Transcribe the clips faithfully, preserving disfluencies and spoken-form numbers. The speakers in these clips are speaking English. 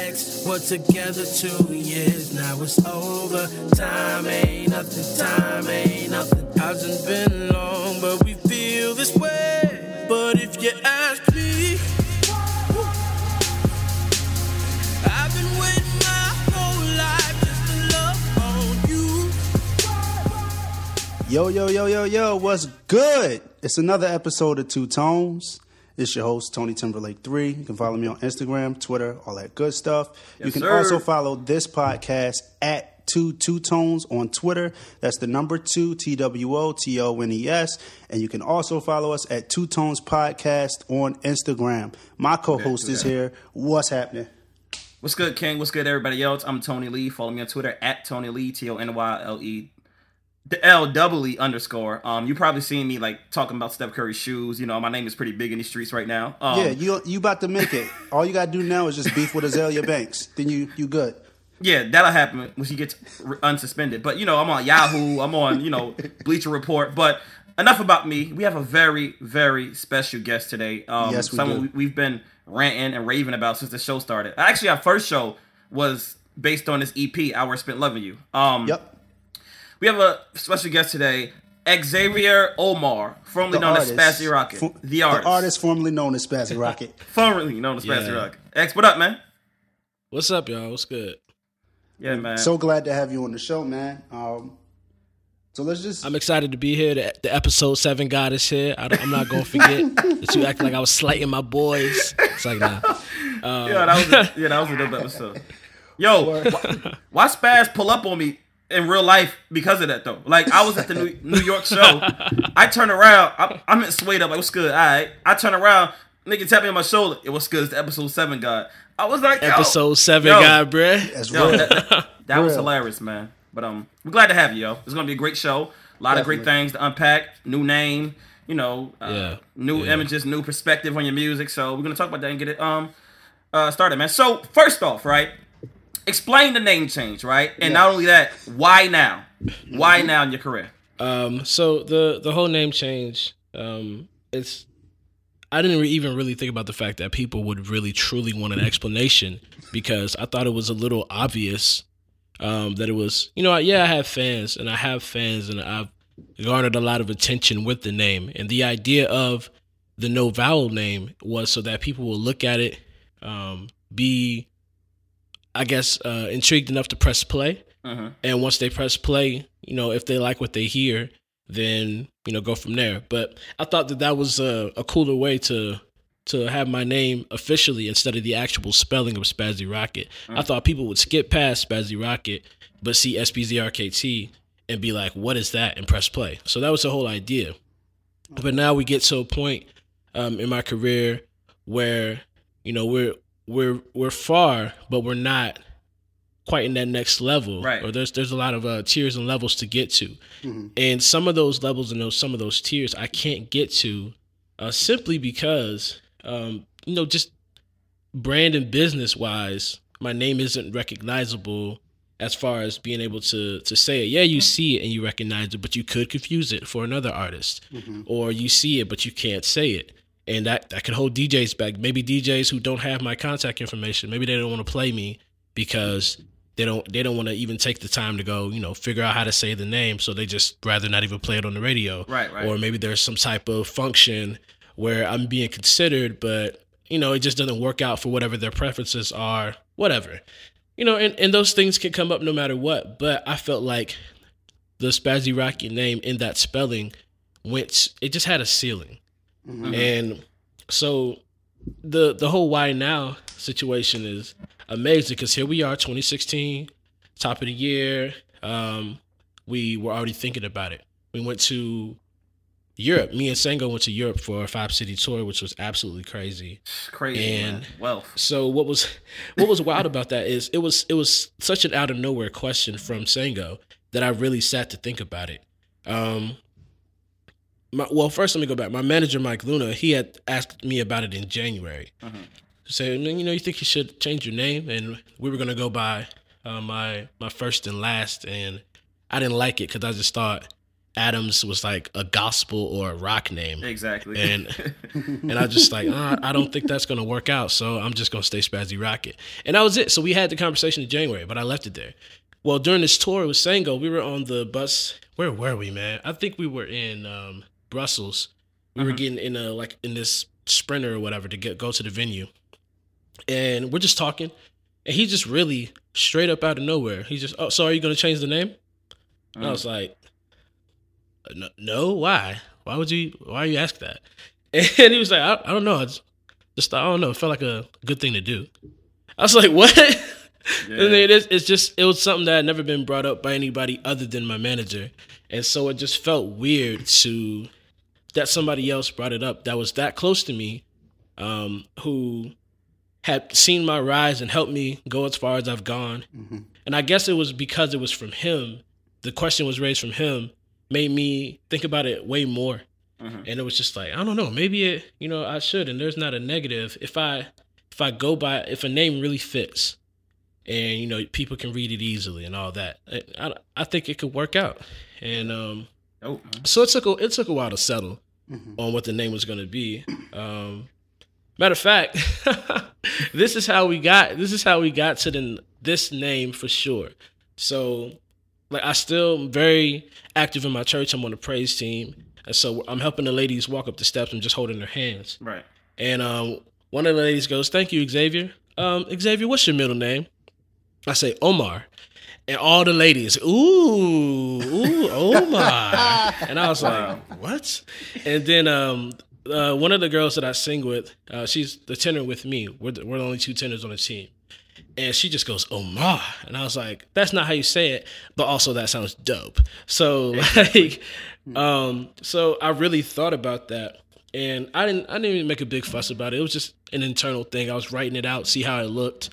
ex were together two years. Now it's over. Time ain't nothing. Time ain't nothing. Hasn't been long, but we feel this way. But if you ask me, I've been waiting my whole life just to love on you. Yo, yo, yo, yo, yo, what's good? It's another episode of Two Tones. It's your host, Tony Timberlake three. You can follow me on Instagram, Twitter, all that good stuff. Yes, you can sir. also follow this podcast at Two Two Tones on Twitter. That's the number two, T W O T O N E S. And you can also follow us at Two Tones Podcast on Instagram. My co-host is here. What's happening? What's good, King? What's good, everybody else? I'm Tony Lee. Follow me on Twitter at Tony Lee, T O N Y L E. The L-double-E underscore. Um, you probably seen me like talking about Steph Curry's shoes. You know, my name is pretty big in these streets right now. Um, yeah, you you about to make it. All you gotta do now is just beef with Azalea Banks. Then you you good. Yeah, that'll happen when she gets unsuspended. But you know, I'm on Yahoo. I'm on you know Bleacher Report. But enough about me. We have a very very special guest today. Um, yes, we someone do. We've been ranting and raving about since the show started. Actually, our first show was based on this E P, "Hour Spent Loving You." Um, yep. We have a special guest today, Xavier Omar, formerly the known artist. as SPZRKT. For, the artist. The artist formerly known as SPZRKT. formerly known as SPZRKT. Yeah. X, what up, man? What's up, y'all? What's good? Yeah, man. So glad to have you on the show, man. Um, so let's just... I'm excited to be here. The, the episode seven God is here. I I'm not going to forget that you acted like I was slighting my boys. It's like, nah. Um, yeah, that was a, yeah, that was a dope episode. Yo, why, why Spaz pull up on me in real life because of that, though? Like, I was at the New, New York show. I turn around. I'm, I'm in Sway up. Like, what's good? All right. I turn around. Nigga tap me on my shoulder. It was good. It's the episode seven guy. I was like, yo, episode seven yo, guy, bruh. That's yo, real. That, that, that real. was hilarious, man. But um, we're glad to have you, yo. It's going to be a great show. A lot Definitely. of great things to unpack. New name, you know, uh, yeah. new yeah. images, new perspective on your music. So we're going to talk about that and get it um uh, started, man. So first off, right? Explain the name change, right? And yeah. not only that, why now? Why now in your career? Um, so the the whole name change, um, it's I didn't even really think about the fact that people would really truly want an explanation, because I thought it was a little obvious um, that it was, you know, yeah, I have fans and I have fans and I've garnered a lot of attention with the name. And the idea of the no vowel name was so that people will look at it, um, be... I guess, uh, intrigued enough to press play. Uh-huh. And once they press play, you know, if they like what they hear, then, you know, go from there. But I thought that that was a, a cooler way to to have my name officially instead of the actual spelling of SPZRKT. Uh-huh. I thought people would skip past SPZRKT, but see S P Z R K T and be like, what is that? And press play. So that was the whole idea. Uh-huh. But now we get to a point um, in my career where, you know, we're, We're we're far, but we're not quite in that next level. Right. Or there's there's a lot of uh, tiers and levels to get to, mm-hmm. and some of those levels and those some of those tiers I can't get to, uh, simply because um, you know just brand and business wise, my name isn't recognizable as far as being able to to say it. Yeah, you see it and you recognize it, but you could confuse it for another artist, mm-hmm. or you see it but you can't say it. And that, that could hold D Js back. Maybe D Js who don't have my contact information, maybe they don't want to play me because they don't they don't want to even take the time to go, you know, figure out how to say the name. So they just rather not even play it on the radio. Right, right. Or maybe there's some type of function where I'm being considered, but, you know, it just doesn't work out for whatever their preferences are, whatever. You know, and, and those things can come up no matter what. But I felt like the SPZRKT name in that spelling went, it just had a ceiling. Mm-hmm. And so the the whole why now situation is amazing, because here we are, twenty sixteen, top of the year. Um, we were already thinking about it. We went to Europe. Me and Sango went to Europe for a five-city tour, which was absolutely crazy. Crazy, and man. Well, so what was what was wild about that is it was it was such an out of nowhere question from Sango that I really sat to think about it. Um, My, well, first, let me go back. My manager, Mike Luna, he had asked me about it in January. Uh-huh. He said, you know, you think you should change your name? And we were going to go by uh, my my first and last. And I didn't like it because I just thought Adams was like a gospel or a rock name. Exactly. And and I was just like, oh, I don't think that's going to work out, so I'm just going to stay Spazzy Rocket. And that was it. So we had the conversation in January, but I left it there. Well, during this tour with Sango, we were on the bus. Where were we, man? I think we were in um, Brussels. We mm-hmm. were getting in a like in this sprinter or whatever to get go to the venue. And we're just talking. And he just really straight up out of nowhere. He's just, oh, so are you going to change the name? And mm. I was like, no, no, why? Why would you, why you ask that? And he was like, I, I don't know. I just, just, I don't know. It felt like a good thing to do. I was like, what? Yeah. And it is, it's just, it was something that had never been brought up by anybody other than my manager. And so it just felt weird to, that somebody else brought it up that was that close to me, um, who had seen my rise and helped me go as far as I've gone. Mm-hmm. And I guess it was because it was from him. The question was raised from him, made me think about it way more. Mm-hmm. And it was just like, I don't know, maybe it, you know, I should. And there's not a negative. If I, if I go by, if a name really fits and, you know, people can read it easily and all that, I, I think it could work out. And um, oh. so it took, a, it took a while to settle mm-hmm. on what the name was going to be. Um, matter of fact, this is how we got, this is how we got to the, this name for sure. So like I still very active in my church. I'm on the praise team. And so I'm helping the ladies walk up the steps and just holding their hands. Right. And um, one of the ladies goes, thank you, Xavier. Um, Xavier, what's your middle name? I say, Omar. And all the ladies, ooh, ooh, Omar. And I was like, what? And then um, uh, one of the girls that I sing with, uh, she's the tenor with me. We're the, we're the only two tenors on the team. And she just goes, Omar. And I was like, that's not how you say it, but also that sounds dope. So like, um, so I really thought about that. And I didn't I didn't even make a big fuss about it. It was just an internal thing. I was writing it out, see how it looked,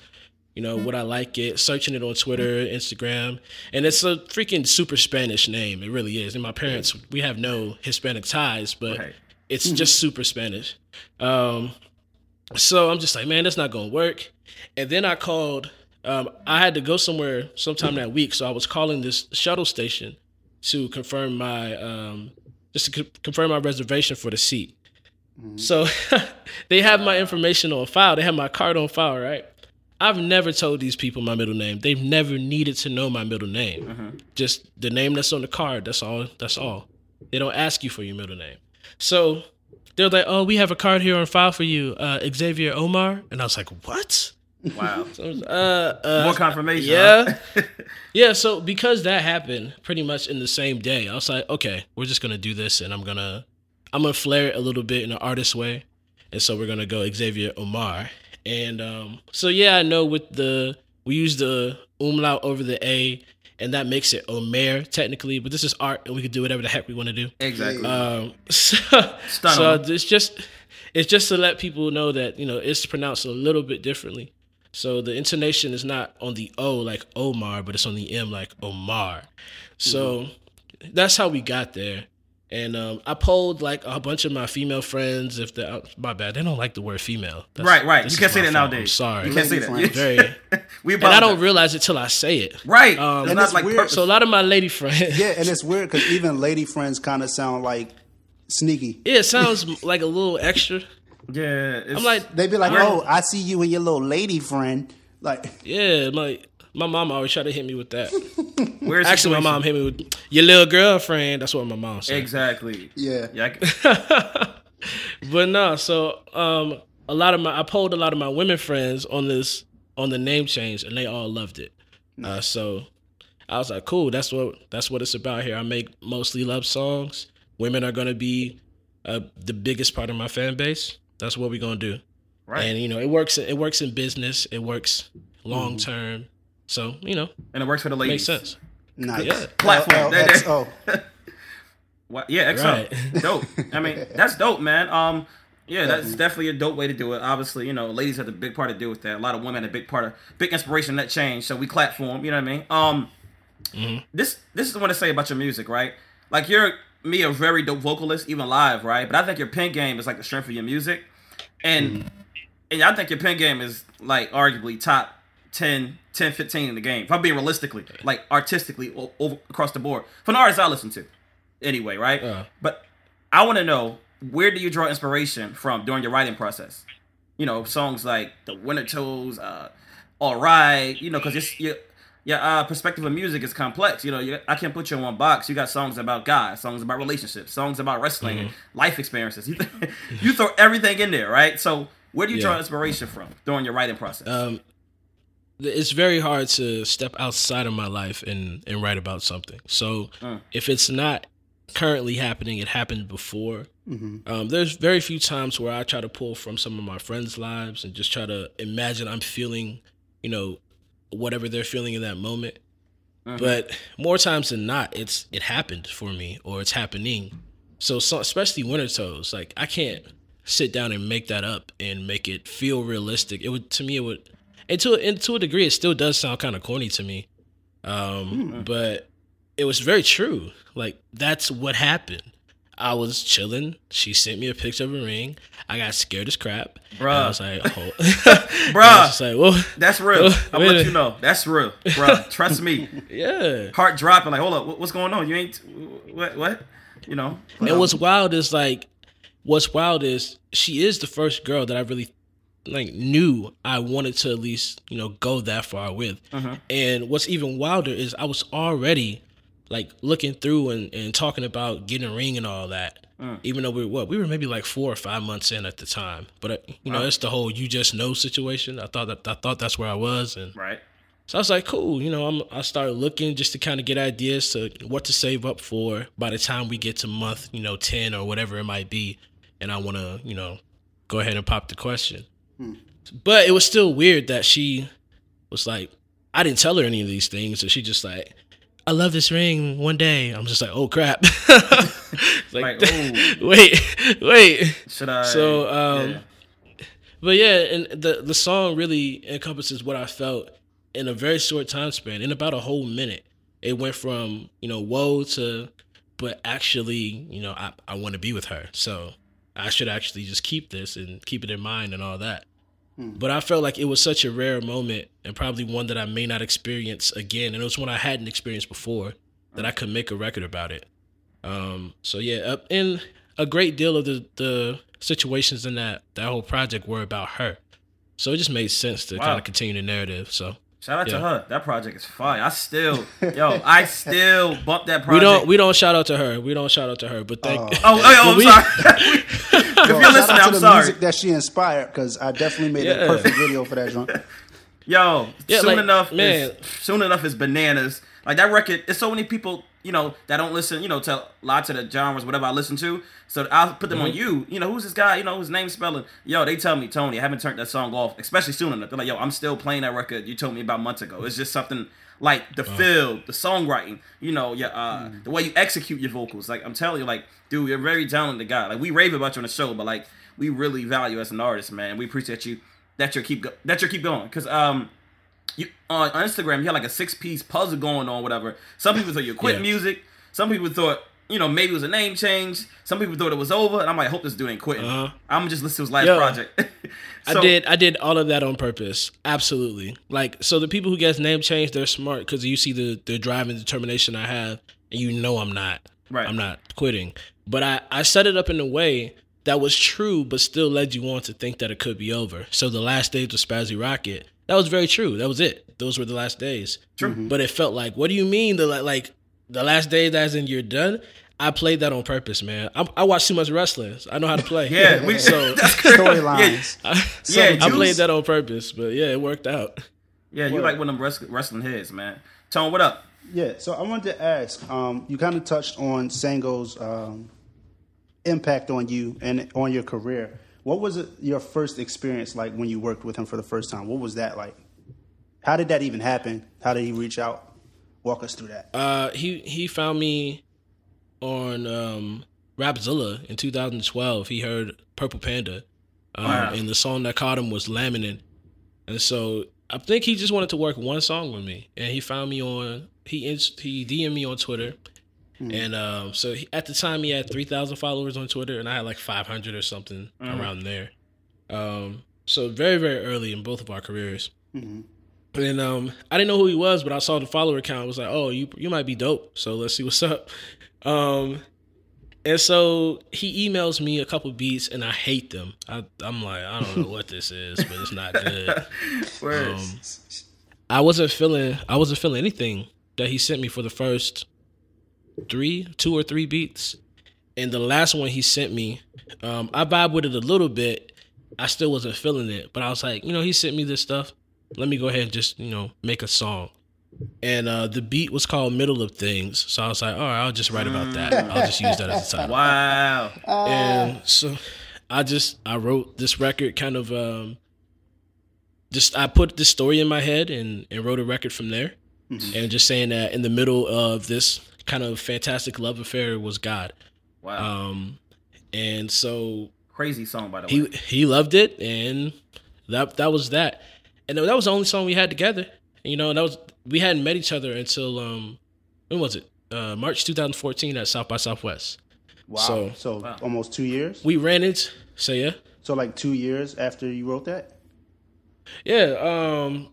you know, would I like it, searching it on Twitter, Instagram. And it's a freaking super Spanish name. It really is. And my parents, we have no Hispanic ties, but right. it's just super Spanish. Um, so I'm just like, man, that's not going to work. And then I called, um, I had to go somewhere sometime that week. So I was calling this shuttle station to confirm my, um, just to co- confirm my reservation for the seat. Mm-hmm. So they have my information on file. They have my card on file, right? I've never told these people my middle name. They've never needed to know my middle name. Uh-huh. Just the name that's on the card. That's all. That's all. They don't ask you for your middle name. So they're like, oh, we have a card here on file for you, uh, Xavier Omar. And I was like, what? Wow. So was, uh, uh, more confirmation. Yeah. Huh? Yeah. So because that happened pretty much in the same day, I was like, okay, we're just going to do this. And I'm going to, I'm going to flare it a little bit in an artist way. And so we're going to go Xavier Omar. And, um, so yeah, I know with the, we use the umlaut over the A and that makes it Omer technically, but this is art and we can do whatever the heck we want to do. Exactly. Um, so, so it's just, it's just to let people know that, you know, it's pronounced a little bit differently. So the intonation is not on the O like Omar, but it's on the M like Omar. So mm-hmm. that's how we got there. And um, I polled like a bunch of my female friends. If they're, my bad, they don't like the word female. That's, right, right. You can't say that nowadays. I'm sorry, you can't say that. Very, we and I don't that. realize it till I say it. Right. Um, and that's like weird. So a lot of my lady friends. Yeah, and it's weird because even lady friends kind of sound like sneaky. Yeah, it sounds like a little extra. Yeah, I'm like they be like, we're... oh, I see you and your little lady friend. Like, yeah, like my mom always tried to hit me with that. Where's actually my mom hit me with your little girlfriend. That's what my mom said. Exactly. Yeah. Yeah. I... but no, so um, a lot of my I polled a lot of my women friends on this on the name change, and they all loved it. Nice. Uh, so I was like, cool. That's what that's what it's about here. I make mostly love songs. Women are gonna be uh, the biggest part of my fan base. That's what we're going to do. Right. And, you know, it works It works in business. It works long-term. So, you know. And it works for the ladies. Makes sense. Nice. Yeah. Platform. L L X O. What? Yeah, X O. Right. Dope. I mean, that's dope, man. Um, Yeah, that's definitely a dope way to do it. Obviously, you know, ladies have a big part to do with that. A lot of women have a big part of, big inspiration in that change. So we clap for them. You know what I mean? Um, mm-hmm. This This is what I say about your music, right? Like, you're... me a very dope vocalist, even live, right? But I think your pen game is like the strength of your music, and mm. and I think your pen game is like arguably top ten, ten, fifteen in the game. If I'm being realistically, like artistically, over, across the board, for an artist I listen to, anyway, right? Uh. But I want to know, where do you draw inspiration from during your writing process? You know, songs like The Winter Toes, uh, All Right, you know, because your your uh, perspective of music is complex. You know, you, I can't put you in one box. You got songs about God, songs about relationships, songs about wrestling, mm-hmm. and life experiences. You, th- you throw everything in there, right? So where do you yeah. draw inspiration from during your writing process? Um, it's very hard to step outside of my life and, and write about something. So mm. if it's not currently happening, it happened before. Mm-hmm. Um, there's very few times where I try to pull from some of my friends' lives and just try to imagine I'm feeling, you know, whatever they're feeling in that moment. Mm-hmm. But more times than not, it's it happened for me, or it's happening. So, so especially Winter Toes, like I can't sit down and make that up and make it feel realistic. It would, to me, it would, and to, and to a degree, it still does sound kind of corny to me. Um, mm-hmm. But it was very true. Like, that's what happened. I was chilling. She sent me a picture of a ring. I got scared as crap. Bruh. I was like, oh. Bruh. I was like, well, that's real. Oh, I'm going to let you know. That's real, bruh. Trust me. Yeah. Heart dropping. Like, hold up. What's going on? You ain't, what? What? You know? And um, what's wild is, like, what's wild is she is the first girl that I really, like, knew I wanted to at least, you know, go that far with. Uh-huh. And what's even wilder is I was already, like, looking through and, and talking about getting a ring and all that, mm. even though we were, what, we were maybe like four or five months in at the time. But, you know, right. it's the whole you just know situation. I thought that I thought that's where I was. And right. So I was like, cool, you know, I'm, I started looking just to kind of get ideas to what to save up for by the time we get to month, you know, ten or whatever it might be. And I want to, you know, go ahead and pop the question. Mm. But it was still weird that she was like, I didn't tell her any of these things. So she just like, I love this ring one day. I'm just like, oh, crap. Like, like wait, wait. Should I? So, um, yeah. But yeah, and the, the song really encompasses what I felt in a very short time span. In about a whole minute, it went from, you know, whoa to, but actually, you know, I, I want to be with her. So I should actually just keep this and keep it in mind and all that. But I felt like it was such a rare moment, and probably one that I may not experience again. And it was one I hadn't experienced before, that I could make a record about it. Um, so yeah, and a great deal of the, the situations in that, that whole project were about her. So it just made sense to wow. kind of continue the narrative. So shout out yeah. to her. That project is fire. I still, yo, I still bump that project. We don't, we don't shout out to her. We don't shout out to her. But thank. Uh, oh, oh, I'm we, sorry. If you're listening, I'm to the sorry. Music that she inspired, because I definitely made yeah. a perfect video for that joint. Yo, yeah, soon like, enough, man. Is, soon enough is bananas. Like that record, there's so many people, you know, that don't listen, you know, to lots of the genres, whatever I listen to. So I'll put them mm-hmm. on you. You know, who's this guy? You know, his name's spelling. Yo, they tell me, Tony, I haven't turned that song off, especially soon enough. They're like, yo, I'm still playing that record you told me about months ago. It's just something like the wow. feel, the songwriting, you know, your, uh, mm. the way you execute your vocals. Like, I'm telling you, like, dude, you're a very talented guy. Like, we rave about you on the show, but, like, we really value as an artist, man. We appreciate you that you keep go- that you keep going. Because um, you, on Instagram, you had, like, a six-piece puzzle going on, whatever. Some people thought you quit yeah. music. Some people thought, you know, maybe it was a name change. Some people thought it was over. And I'm like, I hope this dude ain't quitting. Uh-huh. I'm going to just listen to his last Yo, project. So, I did I did all of that on purpose. Absolutely. Like, so the people who get name changed, they're smart, because you see the, the drive and determination I have, and you know I'm not. Right. I'm not quitting. But I, I set it up in a way that was true, but still led you on to think that it could be over. So the last days of SPZRKT, that was very true. That was it. Those were the last days. True. Mm-hmm. But it felt like, what do you mean? The, like, the last day that's in you're done? I played that on purpose, man. I, I watch too much wrestling. I know how to play. Yeah, we so storylines. Yeah, so yeah I played that on purpose, but yeah, it worked out. Yeah, you well, like one of them wrestling, wrestling heads, man. Tone, what up? Yeah, so I wanted to ask. Um, you kind of touched on Sango's um, impact on you and on your career. What was it, your first experience like when you worked with him for the first time? What was that like? How did that even happen? How did he reach out? Walk us through that. Uh, he he found me on um, Rapzilla in two thousand twelve. He heard Purple Panda, um, wow. and the song that caught him was Laminin. And so I think he just wanted to work one song with me. And he found me on he he D M'd me on Twitter, mm. and um, so he, at the time he had three thousand followers on Twitter, and I had like five hundred or something mm. around there. Um, so very very early in both of our careers. Mm-hmm. And um, I didn't know who he was, but I saw the follower count. I was like, oh, you you might be dope. So let's see what's up. Um, and so he emails me a couple beats, and I hate them. I, I'm like, I don't know what this is, but it's not good. um, I wasn't feeling. I wasn't feeling anything that he sent me for the first three, two or three beats, and the last one he sent me, um, I vibe with it a little bit. I still wasn't feeling it, but I was like, you know, he sent me this stuff. Let me go ahead and just, you know, make a song. And uh, the beat was called Middle of Things. So I was like, all right, I'll just write about that. I'll just use that as a title. Wow. Uh, and so I just, I wrote this record kind of, um, just, I put this story in my head and, and wrote a record from there. Mm-hmm. And just saying that in the middle of this kind of fantastic love affair was God. Wow. Um, and so. Crazy song, by the way. He, he loved it. And that that was that. And that was the only song we had together, you know. And that was we hadn't met each other until um, when was it? Uh, March twenty fourteen at South by Southwest. Wow! So, so wow. almost two years. We ran into so yeah. So like two years after you wrote that. Yeah. Um,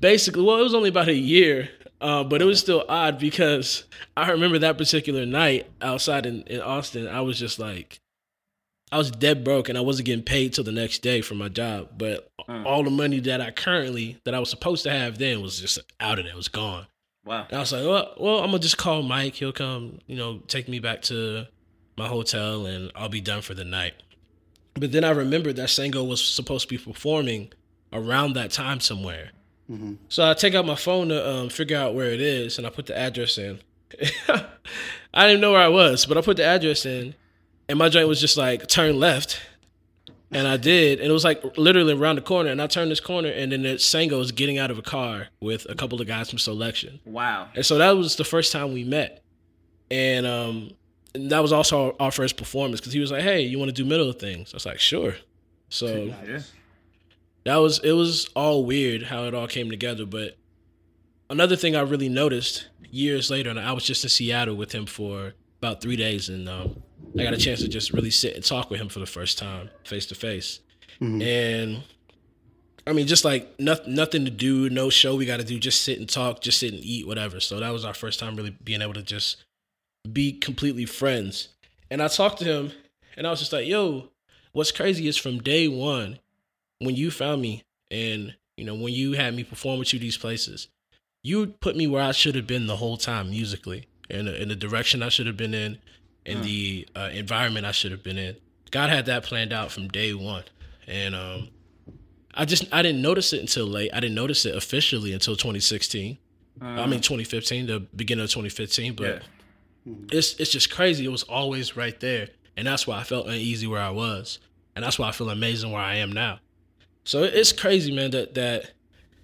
basically, well, it was only about a year, uh, but it was still odd because I remember that particular night outside in, in Austin. I was just like. I was dead broke and I wasn't getting paid till the next day for my job. But mm. all the money that I currently, that I was supposed to have then was just out of there. It was gone. Wow. And I was like, well, well I'm going to just call Mike. He'll come, you know, take me back to my hotel and I'll be done for the night. But then I remembered that Sango was supposed to be performing around that time somewhere. Mm-hmm. So I take out my phone to um, figure out where it is and I put the address in. I didn't know where I was, but I put the address in. And my joint was just like, turn left. And I did. And it was like literally around the corner. And I turned this corner. And then the Sango was getting out of a car with a couple of guys from Selection. Wow. And so that was the first time we met. And, um, and that was also our, our first performance. Because he was like, hey, you want to do Middle of Things? I was like, sure. So that was, it was all weird how it all came together. But another thing I really noticed years later, and I was just in Seattle with him for about three days. And, um, I got a chance to just really sit and talk with him for the first time, face to face. And I mean, just like nothing, nothing to do, no show we got to do, just sit and talk, just sit and eat, whatever. So that was our first time really being able to just be completely friends. And I talked to him and I was just like, yo, what's crazy is from day one, when you found me and, you know, when you had me perform with you these places, you put me where I should have been the whole time musically and in the direction I should have been in. In the uh, environment I should have been in. God had that planned out from day one. And um, I just, I didn't notice it until late. I didn't notice it officially until twenty sixteen. Uh, I mean, twenty fifteen, the beginning of twenty fifteen. But yeah. it's it's just crazy. It was always right there. And that's why I felt uneasy where I was. And that's why I feel amazing where I am now. So it's crazy, man, that, that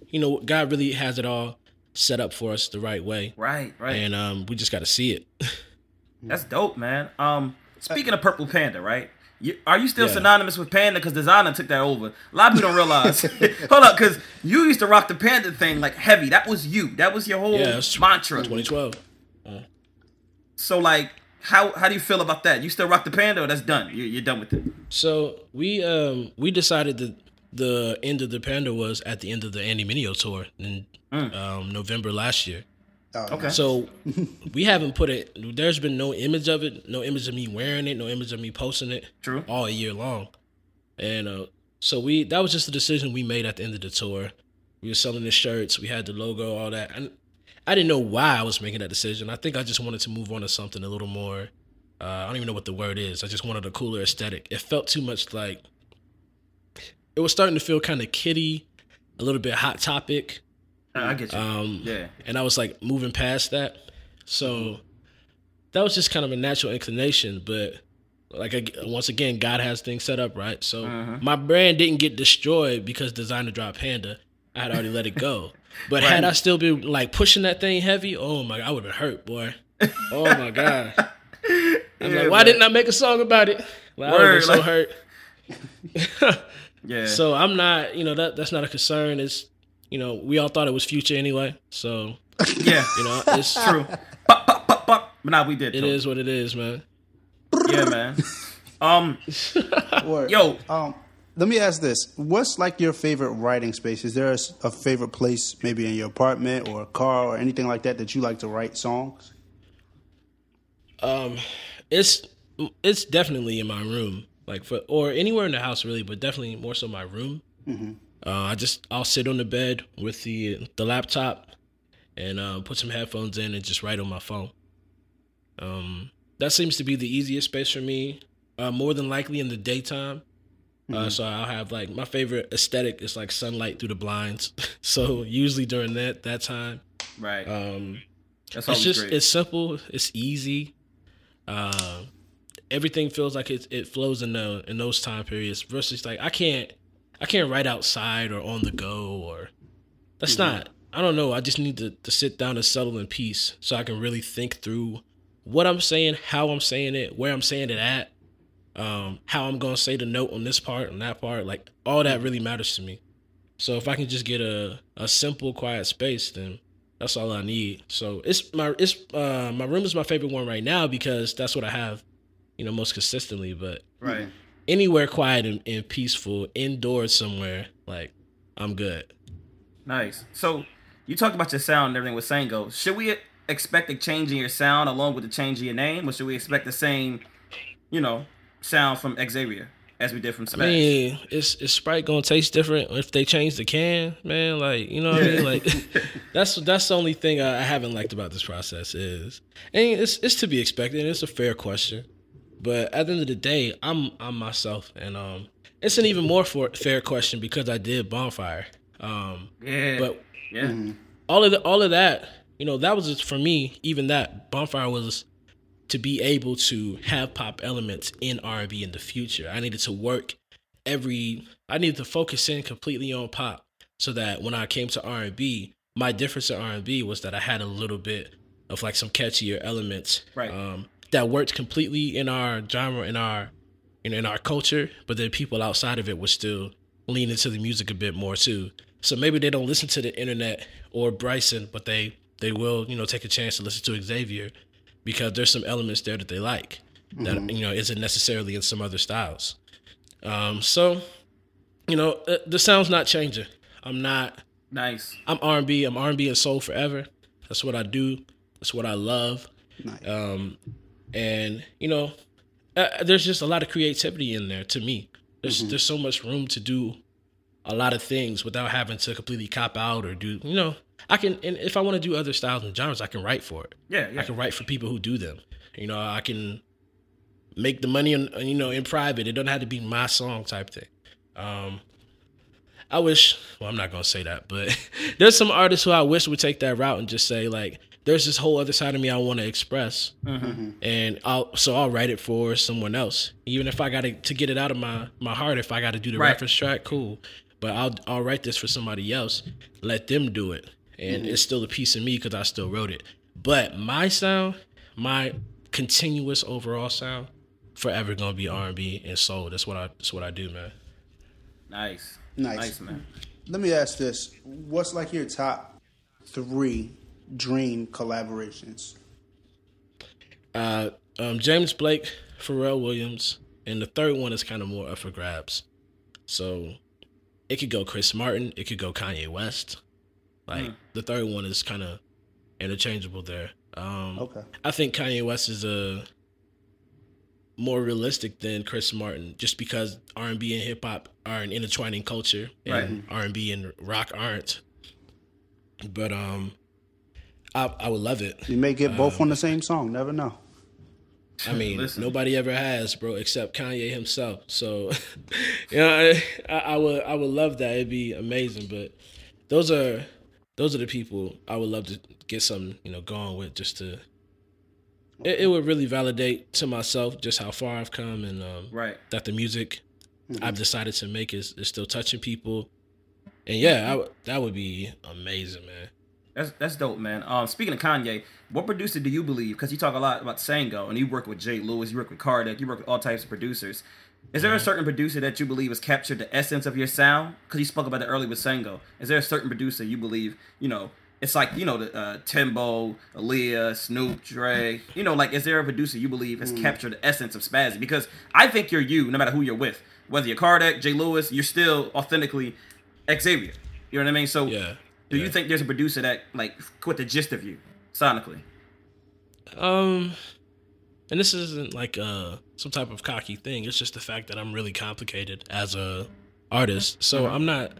you know, God really has it all set up for us the right way. Right, right. And um, we just got to see it. That's dope, man. Um, speaking of Purple Panda, right? You, are you still yeah. synonymous with Panda? Because Designer took that over. A lot of people don't realize. Hold up, because you used to rock the Panda thing like heavy. That was you. That was your whole yeah, was mantra. twenty twelve. Uh, so, like, how how do you feel about that? You still rock the Panda, or that's done? You're, you're done with it. So we um we decided that the end of the Panda was at the end of the Andy Mineo tour in mm. um, November last year. Oh, okay. So we haven't put it, there's been no image of it, no image of me wearing it, no image of me posting it. True. All year long. And uh, so we, that was just a decision we made at the end of the tour. We were selling the shirts, we had the logo, all that. And I didn't know why I was making that decision. I think I just wanted to move on to something a little more, uh, I don't even know what the word is. I just wanted a cooler aesthetic. It felt too much like, it was starting to feel kind of kiddie, a little bit Hot Topic. I get you. Um, yeah. And I was like moving past that. So that was just kind of a natural inclination. But like, I, once again, God has things set up, right? So uh-huh. my brand didn't get destroyed because Designer dropped Panda. I had already let it go. But right. had I still been like pushing that thing heavy, oh my God, I would have been hurt, boy. Oh my God. I'm yeah, like, why man. didn't I make a song about it? Like, Word, I was like, so hurt. yeah. So I'm not, you know, that that's not a concern. It's, you know, we all thought it was Future anyway, so yeah, you know, it's true. But, but, but, but. but nah, we did. It too. Is what it is, man. Yeah, man. Um, yo, um, Let me ask this. What's like your favorite writing space? Is there a, a favorite place, maybe in your apartment or a car or anything like that, that you like to write songs? Um, it's it's definitely in my room, like for or anywhere in the house really, but definitely more so my room. Mm-hmm. Uh, I just I'll sit on the bed with the the laptop and uh, put some headphones in and just write on my phone. Um, that seems to be the easiest space for me. Uh, more than likely in the daytime. Uh, mm-hmm. So I'll have like my favorite aesthetic is like sunlight through the blinds. So usually during that that time, right? Um, That's it's just great. It's simple. It's easy. Uh, everything feels like it it flows in the in those time periods. Versus like I can't I can't write outside or on the go or that's mm-hmm. not. I don't know. I just need to, to sit down and settle in peace so I can really think through what I'm saying, how I'm saying it, where I'm saying it at. Um, how I'm going to say the note on this part, on that part, like all that really matters to me. So if I can just get a, a simple, quiet space, then that's all I need. So it's my, it's, uh, my room is my favorite one right now because that's what I have, you know, most consistently, but right. anywhere quiet and, and peaceful indoors somewhere, like I'm good. Nice. So you talked about your sound and everything with Sango. Should we expect a change in your sound along with the change in your name? Or should we expect the same, you know, sound from Xavier as we did from Smash? I mean, it's, it's Sprite gonna taste different if they change the can, man. Like, you know what I mean? Like, that's that's the only thing I, I haven't liked about this process is, and it's it's to be expected. It's a fair question, but at the end of the day, I'm I'm myself, and um, it's an even more for, fair question because I did Bonfire. Um, yeah, but yeah, all of the, all of that, you know, that was just, for me. Even that Bonfire was. To be able to have pop elements in R and B in the future. I needed to work every, I needed to focus in completely on pop so that when I came to R and B, my difference in R and B was that I had a little bit of like some catchier elements right. um, that worked completely in our genre, in our, in, in our culture, but then people outside of it would still lean into the music a bit more too. So maybe they don't listen to the internet or Bryson, but they, they will, you know, take a chance to listen to Xavier because there's some elements there that they like that, mm-hmm. you know, isn't necessarily in some other styles. Um, so, you know, uh, the sound's not changing. I'm not... Nice. I'm R and B. I'm R and B and soul forever. That's what I do. That's what I love. Nice. Um, and, you know, uh, there's just a lot of creativity in there to me. There's mm-hmm. there's so much room to do a lot of things without having to completely cop out or do, you know... I can, and if I want to do other styles and genres, I can write for it. Yeah, yeah. I can write for people who do them. You know, I can make the money, in, you know, in private. It doesn't have to be my song type thing. Um, I wish, well, I'm not going to say that, but there's some artists who I wish would take that route and just say, like, there's this whole other side of me I want to express. Mm-hmm. And I'll, so I'll write it for someone else. Even if I got to, to get it out of my, my heart, if I got to do the right. reference track, cool. But I'll, I'll write this for somebody else. Let them do it. And mm-hmm. it's still a piece of me because I still wrote it. But my sound, my continuous overall sound, forever gonna be R and B and soul. That's what I. That's what I do, man. Nice, nice, nice man. Let me ask this: what's like your top three dream collaborations? Uh, um, James Blake, Pharrell Williams, and the third one is kind of more up for grabs. So it could go Chris Martin. It could go Kanye West. Like, mm. the third one is kind of interchangeable there. Um, okay. I think Kanye West is a more realistic than Chris Martin, just because R and B and hip-hop are an intertwining culture, and right. R and B and rock aren't. But um, I, I would love it. You may get both um, on the same song. Never know. I mean, Listen. nobody ever has, bro, except Kanye himself. So, you know, I, I would I would love that. It'd be amazing. But those are... Those are the people I would love to get something, you know, going with just to, it, it would really validate to myself just how far I've come and um, right. that the music mm-hmm. I've decided to make is, is still touching people. And yeah, I, that would be amazing, man. That's that's dope, man. Um, speaking of Kanye, what producer do you believe? Because you talk a lot about Sango and you work with Jay Lewis, you work with Kardec, you work with all types of producers. Is there a certain producer that you believe has captured the essence of your sound? Because you spoke about it earlier with Sango. Is there a certain producer you believe, you know, it's like, you know, the uh, Timbo, Aaliyah, Snoop, Dre. You know, like, is there a producer you believe has mm. captured the essence of Spazzy? Because I think you're you, no matter who you're with. Whether you're Kardec, Jay Lewis, you're still authentically Xavier. You know what I mean? So yeah, do yeah. you think there's a producer that, like, quit the gist of you sonically? Um, and this isn't, like, uh, some type of cocky thing. It's just the fact that I'm really complicated as a artist. So mm-hmm. I'm not...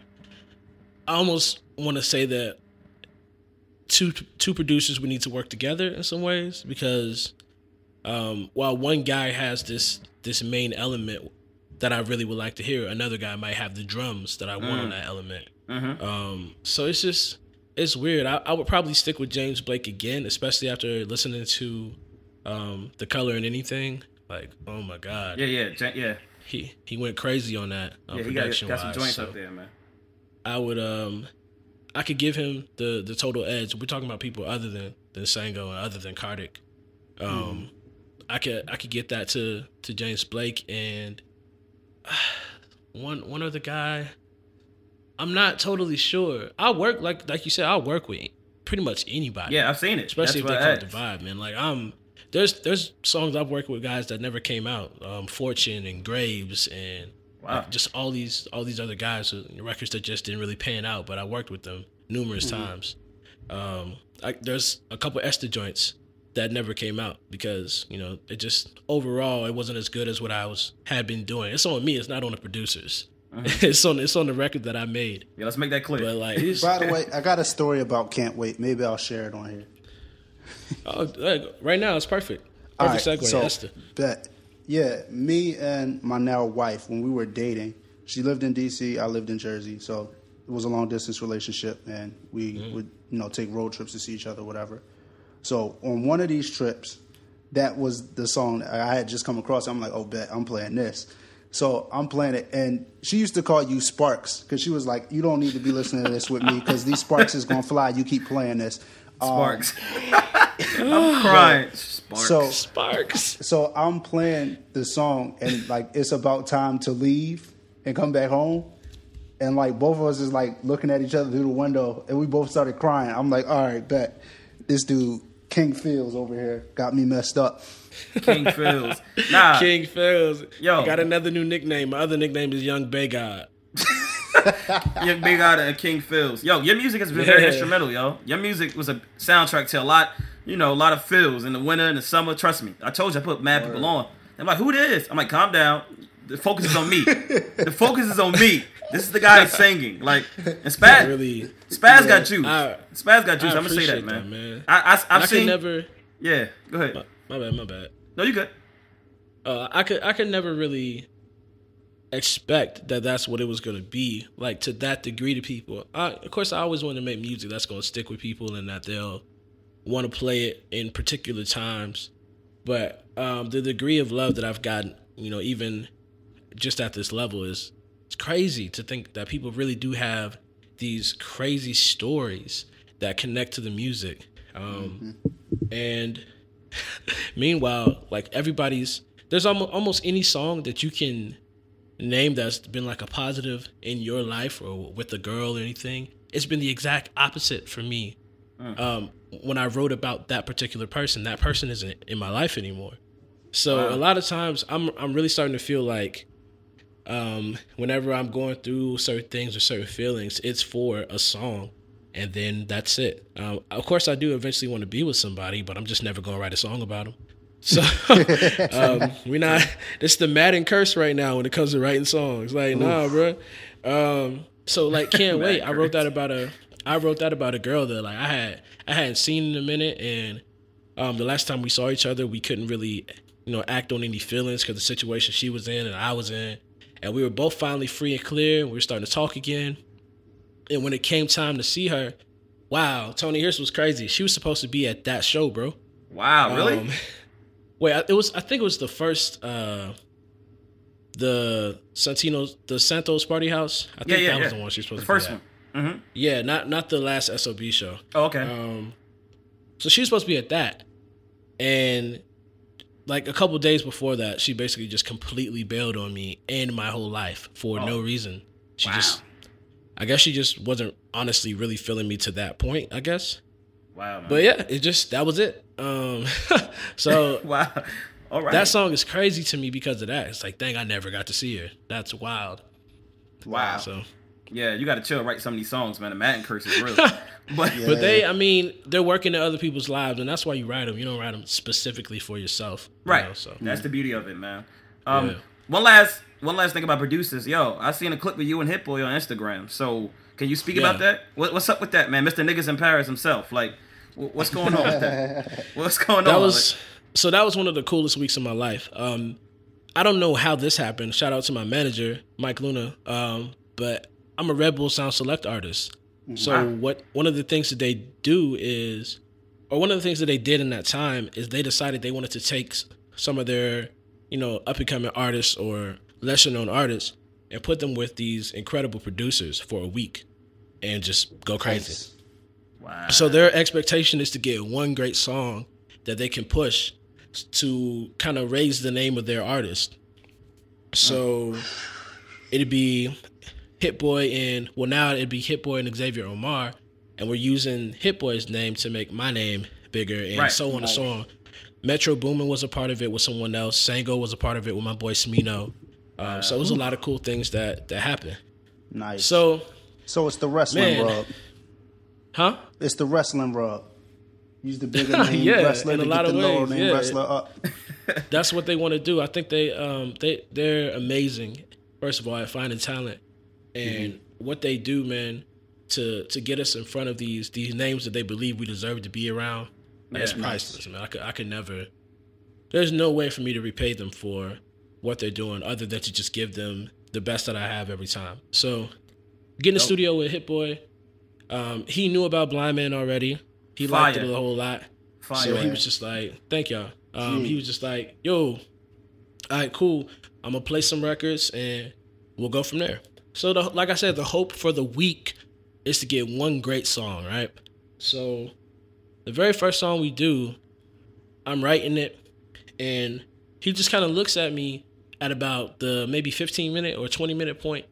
I almost want to say that two two producers would need to work together in some ways, because um, while one guy has this this main element that I really would like to hear, another guy might have the drums that I want mm. on that element. Mm-hmm. Um, so it's just it's weird. I, I would probably stick with James Blake again, especially after listening to um, The Color and Anything. Like, oh my god, yeah, yeah, yeah. He he went crazy on that uh, yeah, production. He got, got some joints so. up there, man. I would, um, I could give him the, the total edge. We're talking about people other than, than Sango and other than Kardec. Um, mm. I could, I could get that to, to James Blake and uh, one, one other guy. I'm not totally sure. I work like, like you said, I work with pretty much anybody. Yeah. I've seen it. Especially That's if they come to vibe, man. Like I'm, there's, there's songs I've worked with guys that never came out. Um, Fortune and Graves and, wow. Like just all these all these other guys, records that just didn't really pan out, but I worked with them numerous mm-hmm. times. Um, I, there's a couple Esther joints that never came out because, you know, it just overall it wasn't as good as what I was had been doing. It's on me. It's not on the producers. Mm-hmm. It's on it's on the record that I made. Yeah, let's make that clear. But like, by the way, I got a story about Can't Wait. Maybe I'll share it on here. Oh, like, right now it's perfect. Perfect all right, segue. So Esther. Bet. Yeah, me and my now wife, when we were dating, she lived in D C, I lived in Jersey, so it was a long-distance relationship, and we mm. would, you know, take road trips to see each other, whatever. So on one of these trips, that was the song that I had just come across. I'm like, oh, bet, I'm playing this. So I'm playing it, and she used to call you Sparks, because she was like, you don't need to be listening to this with me, because these Sparks is going to fly. You keep playing this. Sparks. Um, I'm crying. Sparks. So, Sparks. So I'm playing the song, and like it's about time to leave and come back home, and like both of us is like looking at each other through the window, and we both started crying. I'm like, all right, bet this dude King Phillz over here got me messed up. King Phillz. Nah. King Phillz. Yo, I got another new nickname. My other nickname is Young Bay God. Young Big Otter and King Phillz. Yo, your music has been very yeah. instrumental, yo. Your music was a soundtrack to a lot, you know, a lot of Phillz in the winter and the summer. Trust me. I told you I put mad Word. people on. I'm like, who this? I'm like, calm down. The focus is on me. The focus is on me. This is the guy singing. Like, and Spaz, really, Spaz yeah, got juice. I, Spaz got juice. I'm going to say that, man. That, man. I, I, I've I seen... never... Yeah, go ahead. My, my bad, my bad. No, you good. Uh, I could, I could never really... expect that that's what it was going to be, like, to that degree to people. I, of course, I always want to make music that's going to stick with people and that they'll want to play it in particular times. But um, the degree of love that I've gotten, you know, even just at this level is it's crazy to think that people really do have these crazy stories that connect to the music. Um, mm-hmm. And meanwhile, like, everybody's... There's almost, almost any song that you can... name that's been like a positive in your life or with a girl or anything, it's been the exact opposite for me. Mm. Um, when I wrote about that particular person, that person isn't in my life anymore. So wow. a lot of times I'm I'm really starting to feel like um, whenever I'm going through certain things or certain feelings, it's for a song and then that's it. Um, of course I do eventually want to be with somebody, but I'm just never going to write a song about them. So um, we're not. It's the Madden curse right now when it comes to writing songs. Like, Oof. nah, bro. Um, so like, can't wait. I wrote that about a. I wrote that about a girl that like I had. I hadn't seen in a minute, and um, the last time we saw each other, we couldn't really, you know, act on any feelings because the situation she was in and I was in, and we were both finally free and clear. We were starting to talk again, and when it came time to see her, wow, Tony Hirst was crazy. She was supposed to be at that show, bro. Wow, really. Um, Wait, it was. I think it was the first, uh, the Santino's, the Santos Party House. I think yeah, yeah, that yeah. was the one she was supposed the to be. The first one. Mm-hmm. Yeah, not not the last S O B show. Oh, okay. Um, so she was supposed to be at that, and like a couple days before that, she basically just completely bailed on me and my whole life for oh. no reason. She wow. just, I guess she just wasn't honestly really feeling me to that point, I guess. Wow, man. But yeah, it just, that was it. Um, so wow, all right. That song is crazy to me because of that. It's like, dang, I never got to see her. That's wild. Wow. So yeah, you got to chill, write some of these songs, man. The Madden curse is real. But yeah. But they, I mean, they're working in other people's lives, and that's why you write them. You don't write them specifically for yourself, right? You know, so that's the beauty of it, man. Um, yeah. One last, one last thing about producers, yo. I seen a clip of you and Hit Boy on Instagram. So can you speak yeah. about that? What, what's up with that, man? Mister Niggas in Paris himself, like. What's going on with that? What's going that on? Was, so that was one of the coolest weeks of my life. Um, I don't know how this happened. Shout out to my manager, Mike Luna. Um, but I'm a Red Bull Sound Select artist. So wow. what? One of the things that they do is, or one of the things that they did in that time is they decided they wanted to take some of their, you know, up and coming artists or lesser known artists and put them with these incredible producers for a week and just go crazy. Nice. Wow. So their expectation is to get one great song that they can push to kind of raise the name of their artist. So oh. it'd be Hit Boy and, well, now it'd be Hit Boy and Xavier Omar, and we're using Hit Boy's name to make my name bigger, and right. so on right. and so on. Metro Boomin was a part of it with someone else. Sango was a part of it with my boy Smino. Um, uh, so it was a lot of cool things that, that happened. Nice. So, so it's the wrestling man, rub. Huh? It's the wrestling rub. Use the bigger name yeah, wrestler to get the lower name yeah. wrestler up. That's what they want to do. I think they um they they're amazing. First of all, at finding talent, and mm-hmm. what they do, man, to to get us in front of these these names that they believe we deserve to be around. Yeah, that's priceless, nice. man. I could I could never. There's no way for me to repay them for what they're doing, other than to just give them the best that I have every time. So, get in the nope. studio with Hit Boy. Um, he knew about Blind Man already. He Fire. liked it a whole lot. Fire. So he was just like, thank y'all. Um, he was just like, yo, all right, cool. I'm going to play some records and we'll go from there. So the, like I said, the hope for the week is to get one great song, right? So the very first song we do, I'm writing it. And he just kind of looks at me at about the maybe fifteen minute or twenty minute point.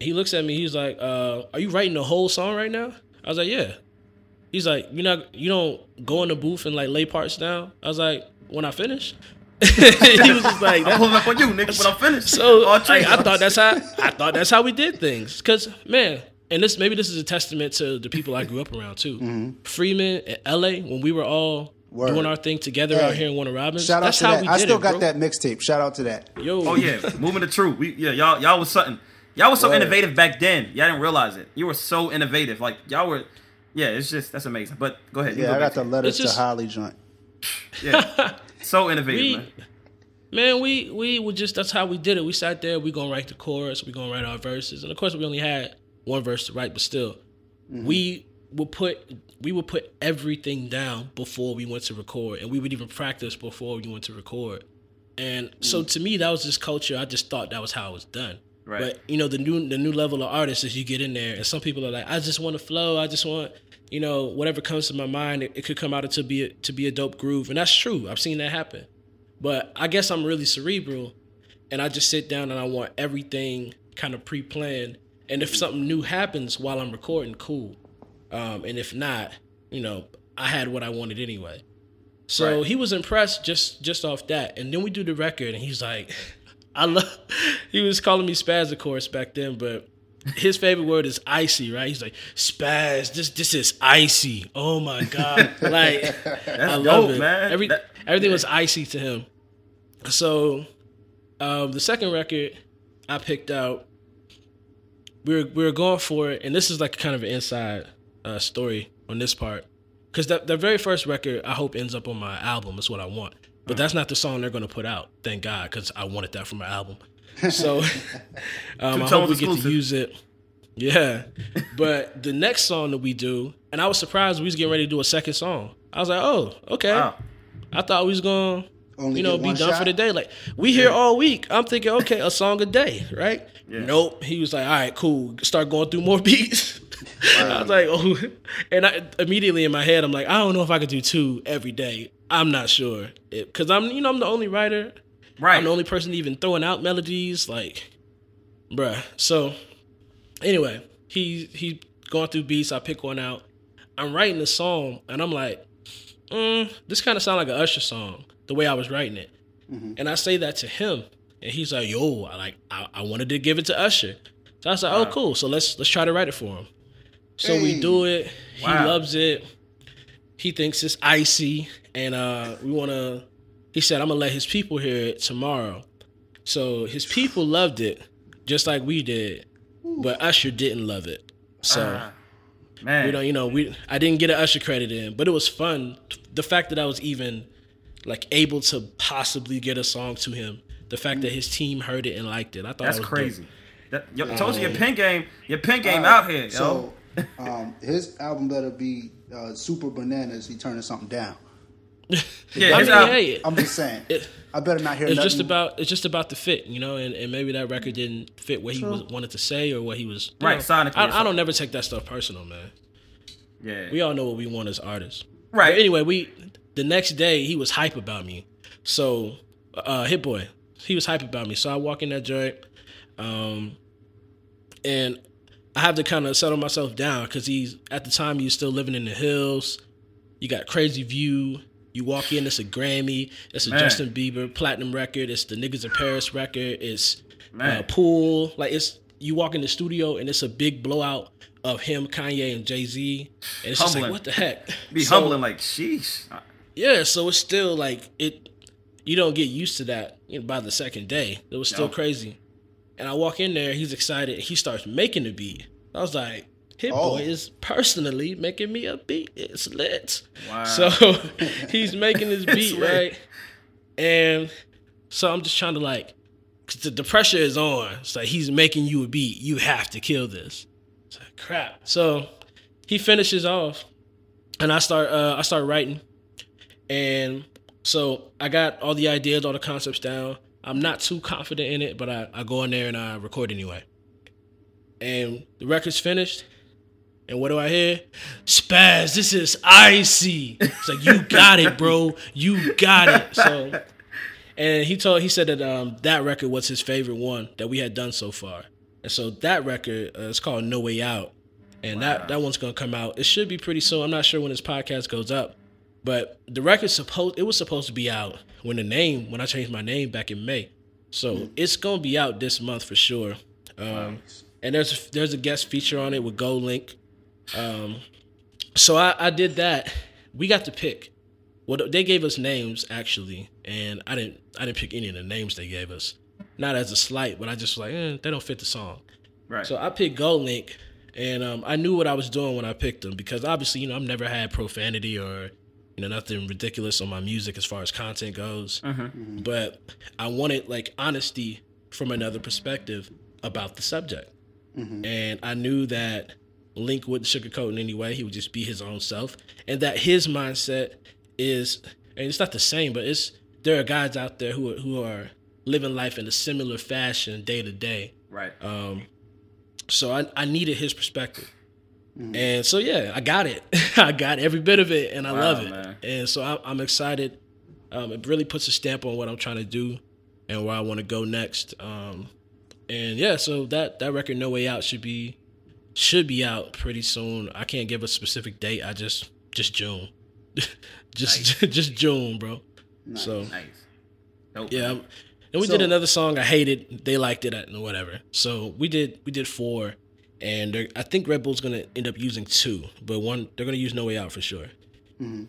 He looks at me. He's like, uh, "Are you writing the whole song right now?" I was like, "Yeah." He's like, "You not, you don't go in the booth and like lay parts down." I was like, "When I finish." He was just like, "I'm pulling up on you, nigga. When I finish." So I, I thought that's how I thought that's how we did things. Cause man, and this maybe this is a testament to the people I grew up around too. Mm-hmm. Freeman and L A, when we were all Word. doing our thing together hey, out here in Warner Robins. Shout out that's to how that. We I did still it, got bro. that mixtape. Shout out to that. Yo, oh yeah, moving the truth. We, yeah, y'all y'all was something. Y'all were so Word. innovative back then. Y'all didn't realize it. You were so innovative. Like, y'all were... Yeah, it's just... That's amazing. But go ahead. Yeah, go I got the letters just, to Holly joint. Yeah. So innovative, we, man. Man, we, we were just... That's how we did it. We sat there. We going to write the chorus. We going to write our verses. And, of course, we only had one verse to write, but still. Mm-hmm. We would put... We would put everything down before we went to record. And we would even practice before we went to record. And mm-hmm. so, to me, that was just culture. I just thought that was how it was done. Right. But, you know, the new the new level of artists is you get in there and some people are like, I just want to flow. I just want, you know, whatever comes to my mind, it, it could come out to be, a, to be a dope groove. And that's true. I've seen that happen. But I guess I'm really cerebral and I just sit down and I want everything kind of pre-planned. And if something new happens while I'm recording, cool. Um, and if not, you know, I had what I wanted anyway. So right. he was impressed just just off that. And then we do the record and he's like... I love, he was calling me spaz, of course, back then, but his favorite word is icy, right? He's like, spaz, this this is icy. Oh my God. Like, that's I love dope, it. Man. Every, that, everything yeah. was icy to him. So, um, the second record I picked out, we were, we were going for it. And this is like kind of an inside uh, story on this part. Cause that, that very first record, I hope ends up on my album. Is what I want. But that's not the song they're going to put out, thank God, because I wanted that for my album. So um, I hope we get to use it. Yeah. But the next song that we do, and I was surprised we was getting ready to do a second song. I was like, oh, okay. Wow. I thought we was going to, you know, be done shot? for the day. Like, we here yeah. all week. I'm thinking, okay, a song a day, right? Yeah. Nope. He was like, all right, cool. Start going through more beats. Wow. I was like, oh. And I, immediately in my head, I'm like, I don't know if I could do two every day. I'm not sure, because I'm, you know, I'm the only writer. Right. I'm the only person even throwing out melodies, like, bruh. So, anyway, he he going through beats, I pick one out. I'm writing the song, and I'm like, mm, this kind of sound like an Usher song, the way I was writing it. Mm-hmm. And I say that to him, and he's like, yo, I like, I, I wanted to give it to Usher. So I was like, wow. oh, cool, so let's let's try to write it for him. So hey. we do it. Wow. He loves it. He thinks it's icy, and uh, we want to, he said, I'm going to let his people hear it tomorrow. So his people loved it, just like we did, Ooh. but Usher didn't love it. So, uh, man. we don't, you know, we I didn't get an Usher credit in, but it was fun. The fact that I was even like able to possibly get a song to him, the fact mm. that his team heard it and liked it, I thought that's was crazy. That, yo, um, told you your pen game, your pen game uh, out here. So, yo. um, his album better be uh, Super Bananas. He turning something down. yeah, I mean, yeah, yeah, I'm just saying. It, I better not hear. It's nothing. just about it's just about the fit, you know, and, and maybe that record didn't fit what True. he was, wanted to say or what he was. Right, know, sonically. I, I don't never take that stuff personal, man. Yeah, we all know what we want as artists. Right. But anyway, we the next day he was hype about me. So, uh, Hit Boy, he was hype about me. So I walk in that joint, um, and I have to kind of settle myself down because he's at the time he was still living in the hills. You got crazy view. You walk in, it's a Grammy, it's a Man. Justin Bieber platinum record, it's the Niggas in Paris record, it's uh, Pool. Like it's you walk in the studio and it's a big blowout of him, Kanye, and Jay-Z. And it's humbling. Just like, what the heck? Be so, humbling, like, sheesh. Yeah, so it's still like it. You don't get used to that you know, by the second day. It was still no. crazy. And I walk in there, he's excited, he starts making the beat. I was like, Hit Boy oh. is personally making me a beat. It's lit. Wow. So he's making this beat, right? And so I'm just trying to like, cause the, the pressure is on. It's like, he's making you a beat. You have to kill this. It's like, crap. So he finishes off and I start, uh, I start writing. And so I got all the ideas, all the concepts down. I'm not too confident in it, but I, I go in there and I record anyway. And the record's finished. And what do I hear? Spaz, this is icy. It's like, you got it, bro. You got it. So, and he told, he said that um, that record was his favorite one that we had done so far. And so that record uh, is called No Way Out. And wow. that, that one's going to come out. It should be pretty soon. I'm not sure when this podcast goes up. But the record, supposed, it was supposed to be out when the name, when I changed my name back in May. So mm. it's going to be out this month for sure. Um, nice. And there's, there's a guest feature on it with Gold Link. Um, so I, I did that. We got to pick. Well, they gave us names actually, and I didn't. I didn't pick any of the names they gave us. Not as a slight, but I just was like, eh, they don't fit the song. Right. So I picked Gold Link, and um, I knew what I was doing when I picked them because obviously, you know, I've never had profanity or you know nothing ridiculous on my music as far as content goes. Uh-huh. But I wanted like honesty from another perspective about the subject, mm-hmm. and I knew that. Link wouldn't sugarcoat in any way. He would just be his own self, and that his mindset is, and it's not the same, but it's there are guys out there who are, who are living life in a similar fashion day to day. Right. Um. So I I needed his perspective, mm-hmm. and so yeah, I got it. I got every bit of it, and I wow, love it. Man. And so I, I'm excited. Um, it really puts a stamp on what I'm trying to do and where I want to go next. Um, and yeah, so that that record No Way Out should be. Should be out pretty soon. I can't give a specific date. I just, just June, just, nice. just June, bro. Nice. So, nice. Nope. yeah. And we so, did another song. I hated. They liked it and whatever. So we did, we did four, and I think Red Bull's gonna end up using two, but one they're gonna use No Way Out for sure. Mm-hmm.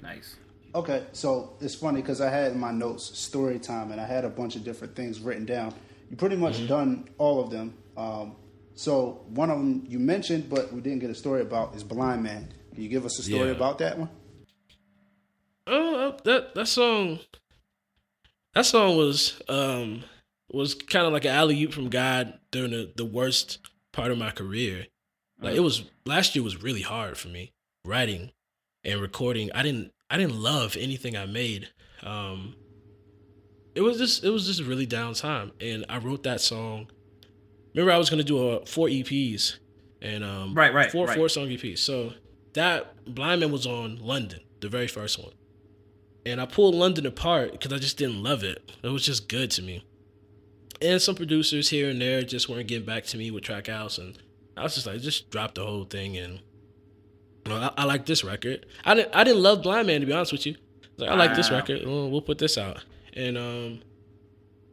Nice. Okay, so it's funny because I had in my notes story time, and I had a bunch of different things written down. You pretty much mm-hmm. done all of them. Um, So one of them you mentioned, but we didn't get a story about, is Blind Man. Can you give us a story yeah. about that one? Oh, that that song, that song was um, was kind of like an alley-oop from God during the, the worst part of my career. Like it was last year was really hard for me writing and recording. I didn't I didn't love anything I made. Um, it was just it was just a really down time, and I wrote that song. Remember, I was going to do a four E Ps and um, right, right, four right. four-song E Ps. So that Blind Man was on London, the very first one. And I pulled London apart because I just didn't love it. It was just good to me. And some producers here and there just weren't getting back to me with track outs and I was just like, just drop the whole thing. And you know, I, I like this record. I didn't I didn't love Blind Man, to be honest with you. Like, I like this record. We'll, we'll put this out. And um,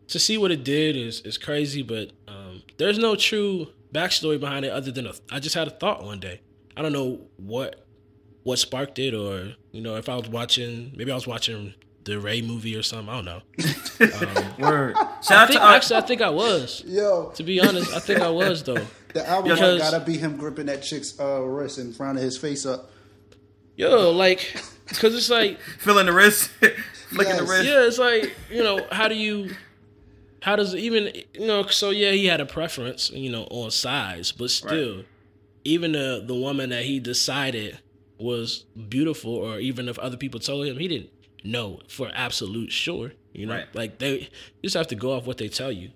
to see what it did is is crazy, but um, there's no true backstory behind it other than a, I just had a thought one day. I don't know what what sparked it, or you know, if I was watching, maybe I was watching the Ray movie or something. I don't know. Um, Word. I think, actually, I think I was. Yo. To be honest, I think I was though. The album because, gotta be him gripping that chick's uh, wrist and frowning his face up. Yo, like, because it's like feeling the wrist, licking yes. the wrist. Yeah, it's like, you know, how do you, how does even, you know? So yeah, he had a preference, you know, on size, but still, right. even the the woman that he decided was beautiful, or even if other people told him, he didn't know for absolute sure. You know, right. like they just have to go off what they tell you.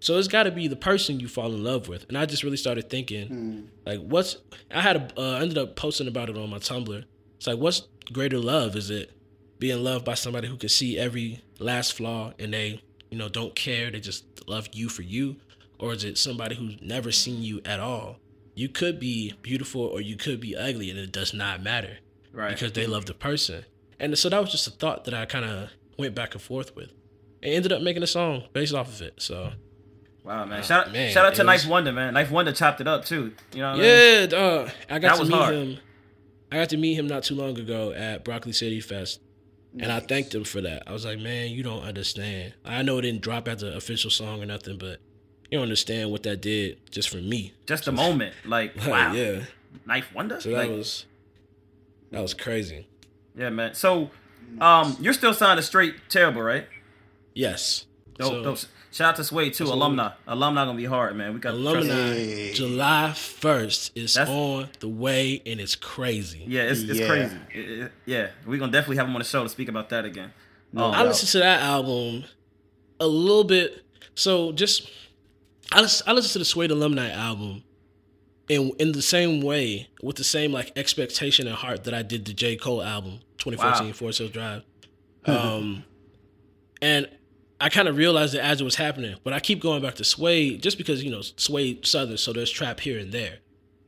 So it's got to be the person you fall in love with. And I just really started thinking, mm. like, what's? I had a, uh, ended up posting about it on my Tumblr. It's like, what's greater love? Is it being loved by somebody who can see every last flaw and they, you know, don't care? They just love you for you, or is it somebody who's never seen you at all? You could be beautiful or you could be ugly, and it does not matter, right? Because they love the person. And so that was just a thought that I kind of went back and forth with, and ended up making a song based off of it. So, wow, man! Uh, shout out, man, shout out to Knife was... Wonder, man. Knife Wonder chopped it up too. You know what yeah, I mean? uh, I got that to was meet hard. him. I got to meet him not too long ago at Broccoli City Fest. And nice. I thanked him for that. I was like, man, you don't understand. I know it didn't drop as an official song or nothing, but you don't understand what that did just for me. Just so, a moment. Like, like, wow. Yeah. Knife Wonder? So that like, was that was crazy. Yeah, man. So um, you're still signed to Straight Terrible, right? Yes. Dope, so, dope. Shout out to Sway, too. Absolutely. Alumni. Alumni going to be hard, man. We got Alumni, July first is That's, on the way, and it's crazy. Yeah, it's, it's yeah. crazy. It, it, yeah, we're going to definitely have him on the show to speak about that again. No um, I listened to that album a little bit. So just, I listened, I listened to the Sway Alumni album in, in the same way, with the same like expectation and heart that I did the J. Cole album, twenty fourteen, wow. Forest Hill Drive. Um, and I kind of realized that as it was happening, but I keep going back to Sway just because, you know, Sway Southern, so there's trap here and there,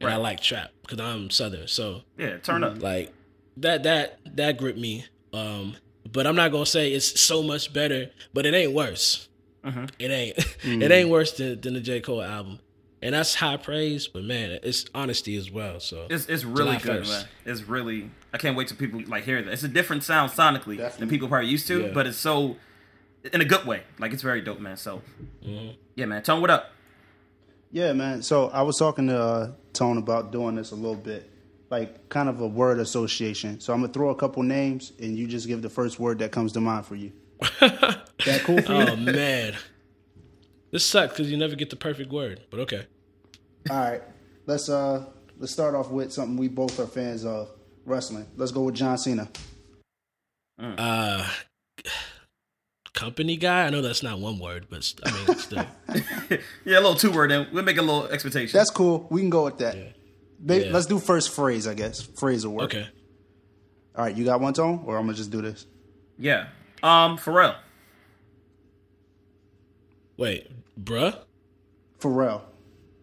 and right. I like trap because I'm Southern, so yeah, turn up like that. That that gripped me, um, but I'm not gonna say it's so much better, but it ain't worse. Uh-huh. It ain't mm. it ain't worse than, than the J. Cole album, and that's high praise. But man, it's honesty as well. So it's it's really good, man. It's really I can't wait till people like hear that. It's a different sound sonically Definitely. than people probably used to, yeah. but it's so. In a good way. Like, it's very dope, man. So, mm-hmm. yeah, man. Tone, what up? Yeah, man. So, I was talking to uh, Tone about doing this a little bit. Like, kind of a word association. So, I'm going to throw a couple names, and you just give the first word that comes to mind for you. That cool for you? Oh, man. This sucks, because you never get the perfect word. But, okay. All right. Let's, uh, let's start off with something we both are fans of. Wrestling. Let's go with John Cena. Mm. Uh... Company guy? I know that's not one word, but I mean, still. yeah, a little two word, and we'll make a little expectation. That's cool. We can go with that. Yeah. Maybe, yeah. Let's do first phrase, I guess. Phrase or word. Okay. All right, you got one, Tone? Or I'm going to just do this? Yeah. Um, Pharrell. Wait, bruh? Pharrell.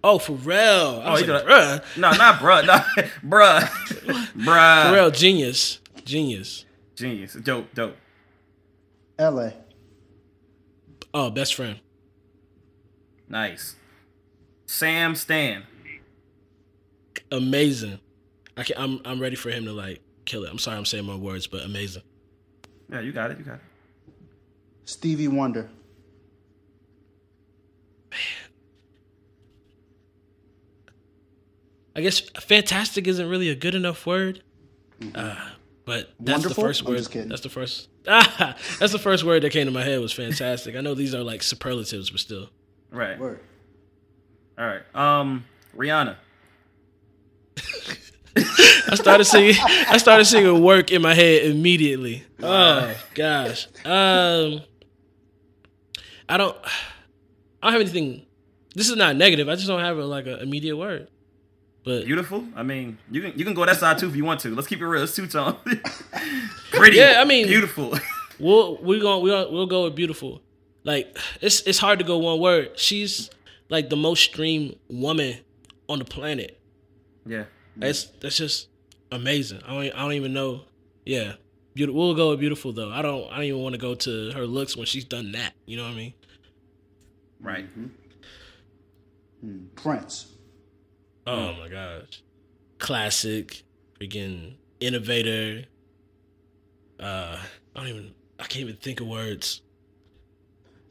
Oh, Pharrell. I oh, was like, bruh. No, not bruh. No, bruh. Bruh. Pharrell, genius. Genius. Genius. Dope, dope. L A. Oh, best friend. Nice. Sam Stan. Amazing. I can, I'm I'm ready for him to like kill it. I'm sorry I'm saying my words, but amazing. Yeah, you got it. You got it. Stevie Wonder. Man. I guess fantastic isn't really a good enough word. Mm-hmm. Uh, but that's Wonderful? the first word. I'm just kidding. That's the first. Ah, that's the first word that came to my head was fantastic. I know these are like superlatives, but still. Right. Word. All right. Um, Rihanna. I started singing. I started singing "Work" in my head immediately. Oh gosh. Um, I don't. I don't have anything. This is not negative. I just don't have a, like an immediate word. But beautiful. I mean, you can you can go that side too if you want to. Let's keep it real. It's two tone. Pretty. Yeah, I mean, beautiful. We'll we going we we'll go with beautiful. Like it's it's hard to go one word. She's like the most streamed woman on the planet. Yeah. That's that's just amazing. I don't I don't even know. Yeah. Beautiful. We'll go with beautiful though. I don't I don't even want to go to her looks when she's done that. You know what I mean? Right. Mm-hmm. Prince. Oh mm. my gosh. Classic, freaking innovator. Uh, I don't even I can't even think of words.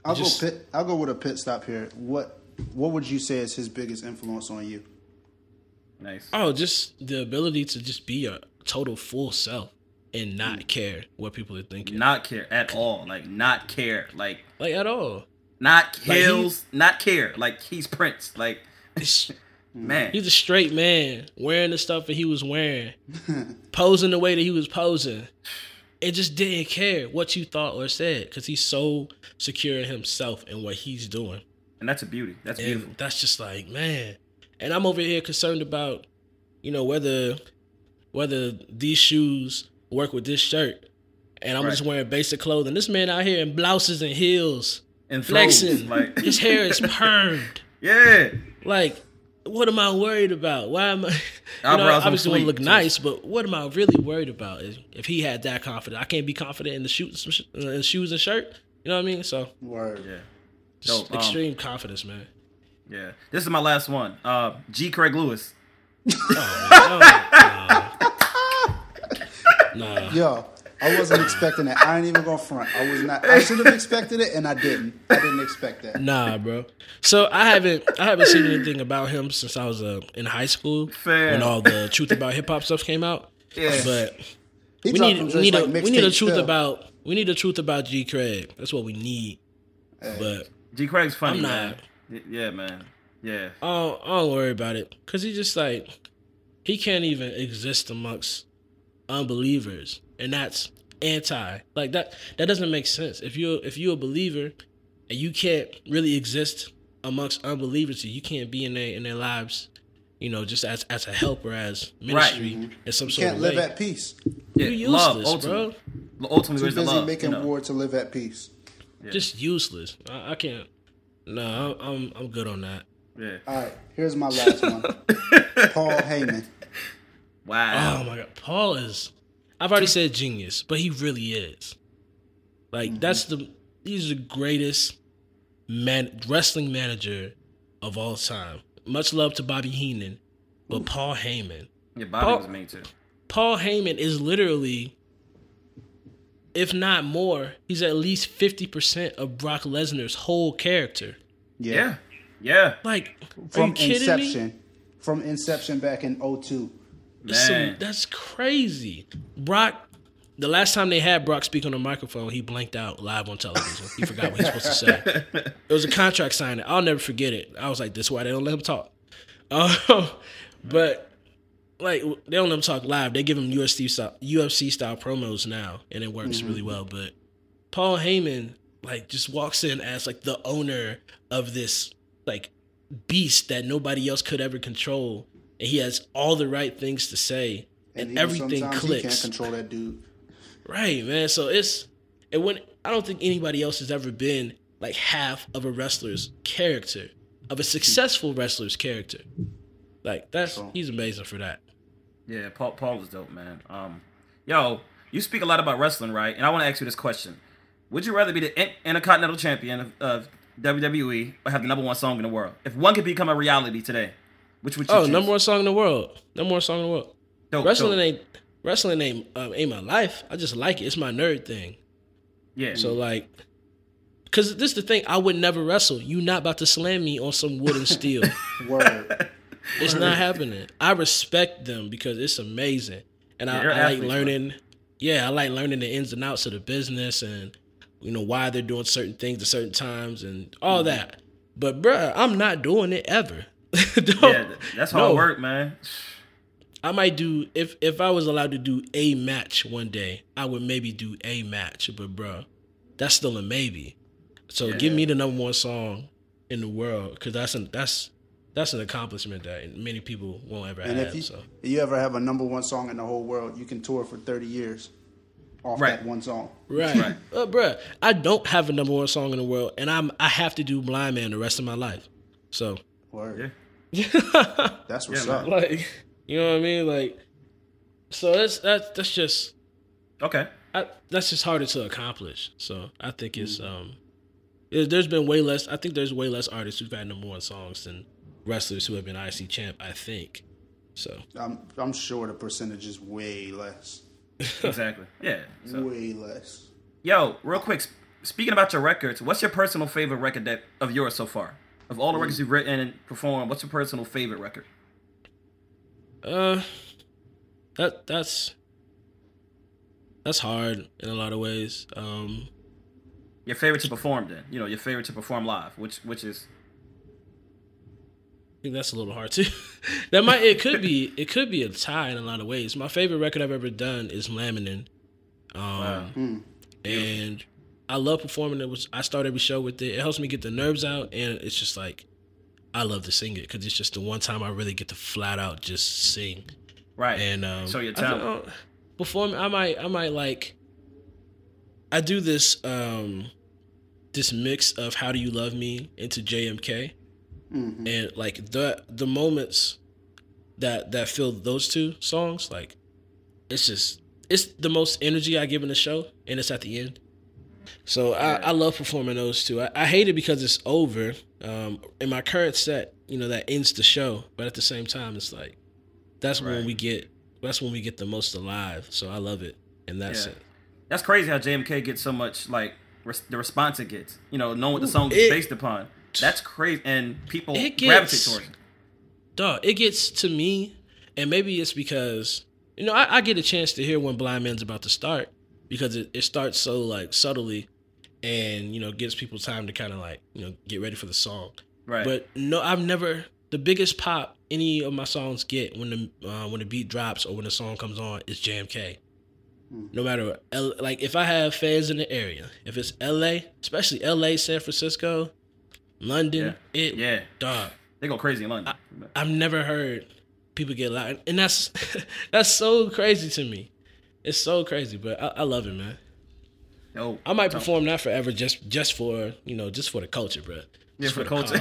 I'll just, go pit, I'll go with a pit stop here. What what would you say is his biggest influence on you? Nice. Oh, just the ability to just be a total full self and not mm. care what people are thinking. Not care at all. Like not care. Like like at all. Not kills. Like not care. Like he's Prince. Like man, he's a straight man wearing the stuff that he was wearing, posing the way that he was posing. It just didn't care what you thought or said because he's so secure in himself and what he's doing. And that's a beauty. That's and beautiful. That's just like, man. And I'm over here concerned about, you know, whether whether these shoes work with this shirt. And I'm right. just wearing basic clothing. This man out here in blouses and heels. And flexing. Like. His hair is permed. Yeah. Like, what am I worried about? Why am I... You I know, obviously want to look too. nice, but what am I really worried about? If he had that confidence, I can't be confident in the shoes, in shoes and shirt. You know what I mean? So, word. Yeah. Just so, extreme um, confidence, man. Yeah. This is my last one. Uh, G. Craig Lewis. Oh, no. Nah. nah. Yo, I wasn't expecting that. I ain't even gonna front. I was not. I should have expected it, and I didn't. I didn't expect that. Nah, bro. So I haven't. I haven't seen anything about him since I was uh, in high school. Fair. When all the truth about hip hop stuff came out. Yeah. But he we need, we need like a we need a truth still. about we need a truth about G. Craig. That's what we need. Hey. But G. Craig's funny. I'm not. Man. Yeah, man. Yeah. Oh, I don't worry about it because he just like he can't even exist amongst unbelievers. And that's anti. Like that that doesn't make sense. If you're if you're a believer and you can't really exist amongst unbelievers, you can't be in their in their lives, you know, just as as a helper, as ministry right. in some you sort of way. You can't live at peace. Yeah. You're useless, love, ultimately. bro. Ultimately, too busy love, making you know. war to live at peace. Yeah. Just useless. I, I can't. No, I'm I'm good on that. Yeah. All right. Here's my last one. Paul Heyman. Wow. Oh my God. Paul is. I've already said genius, but he really is. Like mm-hmm. that's the he's the greatest man, wrestling manager of all time. Much love to Bobby Heenan, but Ooh. Paul Heyman. Yeah, Bobby Paul, was me too. Paul Heyman is literally, if not more, he's at least fifty percent of Brock Lesnar's whole character. Yeah, yeah. yeah. Like from Inception, me? from Inception back in oh two So, that's crazy. Brock, the last time they had Brock speak on the microphone, he blanked out live on television. He forgot what he was supposed to say. It was a contract signing. I'll never forget it. I was like, this is why they don't let him talk. Um, but, like, they don't let him talk live. They give him U F C style, U F C style promos now, and it works mm-hmm. really well. But Paul Heyman, like, just walks in as, like, the owner of this, like, beast that nobody else could ever control. And he has all the right things to say, and, and everything clicks. You can't control that dude, right, man? So it's it when I don't think anybody else has ever been like half of a wrestler's character, of a successful wrestler's character. Like that's oh. he's amazing for that. Yeah, Paul Paul is dope, man. Um, yo, you speak a lot about wrestling, right? And I want to ask you this question: would you rather be the Intercontinental Champion of, of W W E or have the number one song in the world? If one could become a reality today. Which would you oh, choose? number one song in the world. Number one song in the world. Dope, wrestling dope. ain't wrestling ain't um, ain't my life. I just like it. It's my nerd thing. Yeah. So like, because this is the thing. I would never wrestle. You not about to slam me on some wood and steel. Word. It's Word. not happening. I respect them because it's amazing, and yeah, I, I like athlete, learning. Bro. Yeah, I like learning the ins and outs of the business, and you know why they're doing certain things at certain times and all mm-hmm. that. But bruh, I'm not doing it ever. Yeah, that's hard no. work, man. I might do if if I was allowed to do a match one day, I would maybe do a match, but bro, that's still a maybe. So yeah. give me the number one song in the world because that's an that's that's an accomplishment that many people won't ever and have. If you, so. if you ever have a number one song in the whole world, you can tour for thirty years off right. that one song. Right, right. Uh, bro, I don't have a number one song in the world, and I'm I have to do Blind Man the rest of my life. So. Word. Yeah. That's what's yeah, up. Like, you know what I mean? Like, so that's that's that's just okay. I, that's just harder to accomplish. So I think it's mm. um, it, there's been way less. I think there's way less artists who've had number one songs than wrestlers who have been I C champ. I think. So I'm I'm sure the percentage is way less. Exactly. Yeah. So. Way less. Yo, real quick. Speaking about your records, what's your personal favorite record that of yours so far? Of all the mm. records you've written and performed, what's your personal favorite record? Uh, that that's that's hard in a lot of ways. Um, your favorite to perform, then you know your favorite to perform live, which which is. I think that's a little hard too. that might it could be it could be a tie in a lot of ways. My favorite record I've ever done is Laminin, um, wow. mm. and. I love performing it. I start every show with it. It helps me get the nerves out, and it's just like I love to sing it because it's just the one time I really get to flat out just sing. Right. And um, so your talent. I, I, before I might, I might like. I do this, um, this mix of "How Do You Love Me" into J M K, mm-hmm. and like the the moments that that fill those two songs, like it's just it's the most energy I give in the show, and it's at the end. So I, I love performing those two. I, I hate it because it's over. Um, in my current set, you know, that ends the show. But at the same time, it's like that's right. when we get that's when we get the most alive. So I love it, and that's yeah. it. That's crazy how J M K gets so much like res- the response it gets. You know, knowing what the song is based upon. That's crazy, and people it gets, gravitate towards it. Dog, it gets to me, and maybe it's because you know I, I get a chance to hear when Blind Man's about to start. Because it, it starts so, like, subtly and, you know, gives people time to kind of, like, you know, get ready for the song. Right. But, no, I've never... The biggest pop any of my songs get when the uh, when the beat drops or when the song comes on is J M K. Mm. No matter what. Like, if I have fans in the area, if it's L A, especially L A, San Francisco, London, yeah. it... Yeah. Dog. They go crazy in London. I, I've never heard people get loud. And that's that's so crazy to me. It's so crazy, but I, I love it, man. Yo, I might don't. perform that forever just, just for, you know, just for the culture, bro. Yeah, for, for the culture.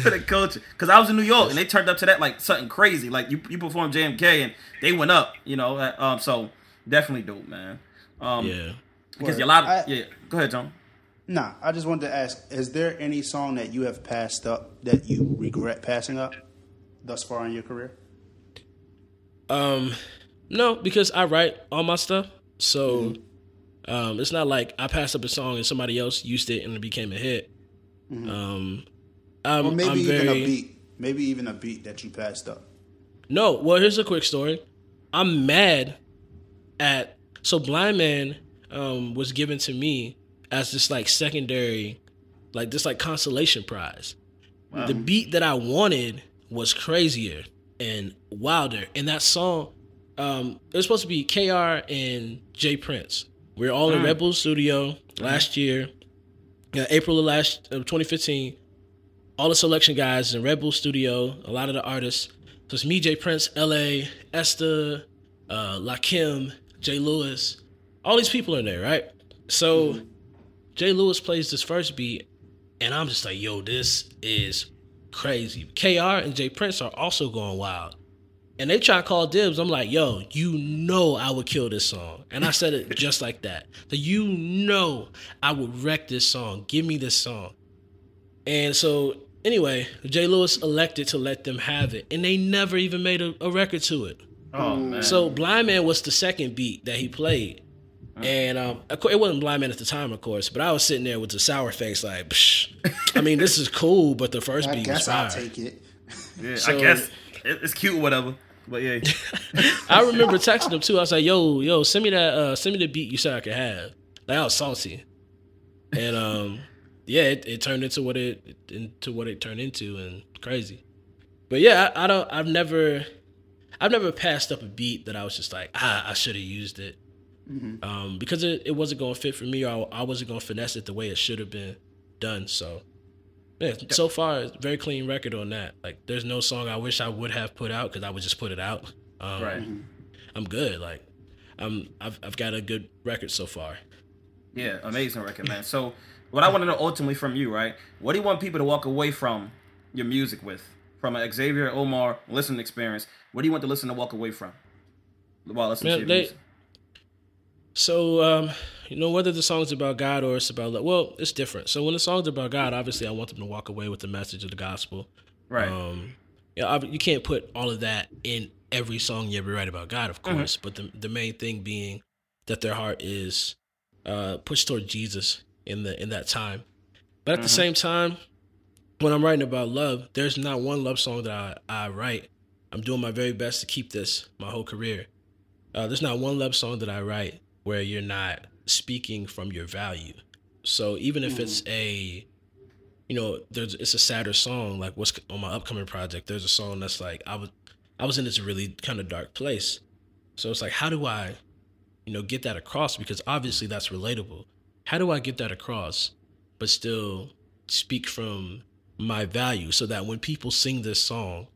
for the culture. Because I was in New York, and they turned up to that like something crazy. Like, you, you performed J M K, and they went up, you know. Um, So, definitely dope, man. Um, yeah. Because you're a lot of... I, yeah. Go ahead, John. Nah, I just wanted to ask, is there any song that you have passed up that you regret passing up thus far in your career? Um... No, because I write all my stuff, so mm-hmm. um, it's not like I passed up a song and somebody else used it and it became a hit. Mm-hmm. Um, I'm, well, maybe I'm even very... a beat. Maybe even a beat that you passed up. No, well, here's a quick story. I'm mad at... So Blind Man um, was given to me as this, like, secondary, like, this, like, consolation prize. Wow. The beat that I wanted was crazier and wilder, and that song... Um, it was supposed to be K R and Jay Prince. We were all mm. in Red Bull Studio last mm-hmm. year, uh, April of last of twenty fifteen. All the Selection guys in Red Bull Studio, a lot of the artists. So it's me, Jay Prince, L A, Esther, uh, Lakim, Jay Lewis. All these people are there, right? So mm-hmm. Jay Lewis plays this first beat, and I'm just like, yo, this is crazy. K R and Jay Prince are also going wild. And they try to call dibs. I'm like, yo, you know I would kill this song. And I said it just like that. So you know I would wreck this song. Give me this song. And so, anyway, Jay Lewis elected to let them have it. And they never even made a, a record to it. Oh, man. So Blind Man was the second beat that he played. Oh. And um, it wasn't Blind Man at the time, of course. But I was sitting there with the sour face like, psh. I mean, this is cool, but the first I beat was fire. I guess I'll take it. Yeah, so, I guess. It's cute or whatever. But yeah, I remember texting him too. I was like, "Yo, yo, send me that, uh, send me the beat you said I could have." Like I was salty, and um, yeah, it, it turned into what it into what it turned into, and crazy. But yeah, I, I don't. I've never, I've never passed up a beat that I was just like, ah, I should have used it, mm-hmm. um, because it, it wasn't gonna fit for me, or I, I wasn't gonna finesse it the way it should have been done. So. Yeah, so far, very clean record on that. Like, there's no song I wish I would have put out because I would just put it out. Um, right. I'm good. Like, I'm, I've I've got a good record so far. Yeah, amazing record, man. So, what I want to know ultimately from you, right? What do you want people to walk away from your music with? from an Xavier Omar listening experience, what do you want the listener to walk away from? Well, Man, they, so, um, you know, whether the song's about God or it's about love, well, it's different. So when the song's about God, obviously I want them to walk away with the message of the gospel. Right. Um, you know, you can't put all of that in every song you ever write about God, of course, mm-hmm. but the the main thing being that their heart is uh, pushed toward Jesus in the in that time. But at mm-hmm. the same time, when I'm writing about love, there's not one love song that I, I write. I'm doing my very best to keep this my whole career. Uh, there's not one love song that I write where you're not speaking from your value. So even if mm-hmm. it's a, you know, there's it's a sadder song, like what's on my upcoming project, there's a song that's like, I was I was in this really kind of dark place. So it's like, how do I, you know, get that across? Because obviously that's relatable. How do I get that across, but still speak from my value so that when people sing this song,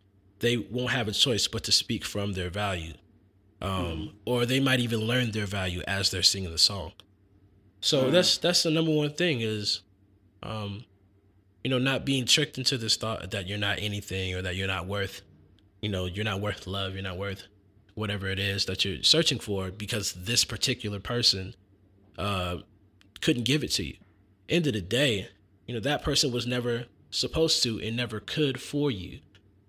they won't have a choice but to speak from their value. Um, or they might even learn their value as they're singing the song. So mm-hmm. that's that's the number one thing is, um, you know, not being tricked into this thought that you're not anything or that you're not worth, you know, you're not worth love, you're not worth whatever it is that you're searching for because this particular person uh, couldn't give it to you. End of the day, you know, that person was never supposed to and never could for you.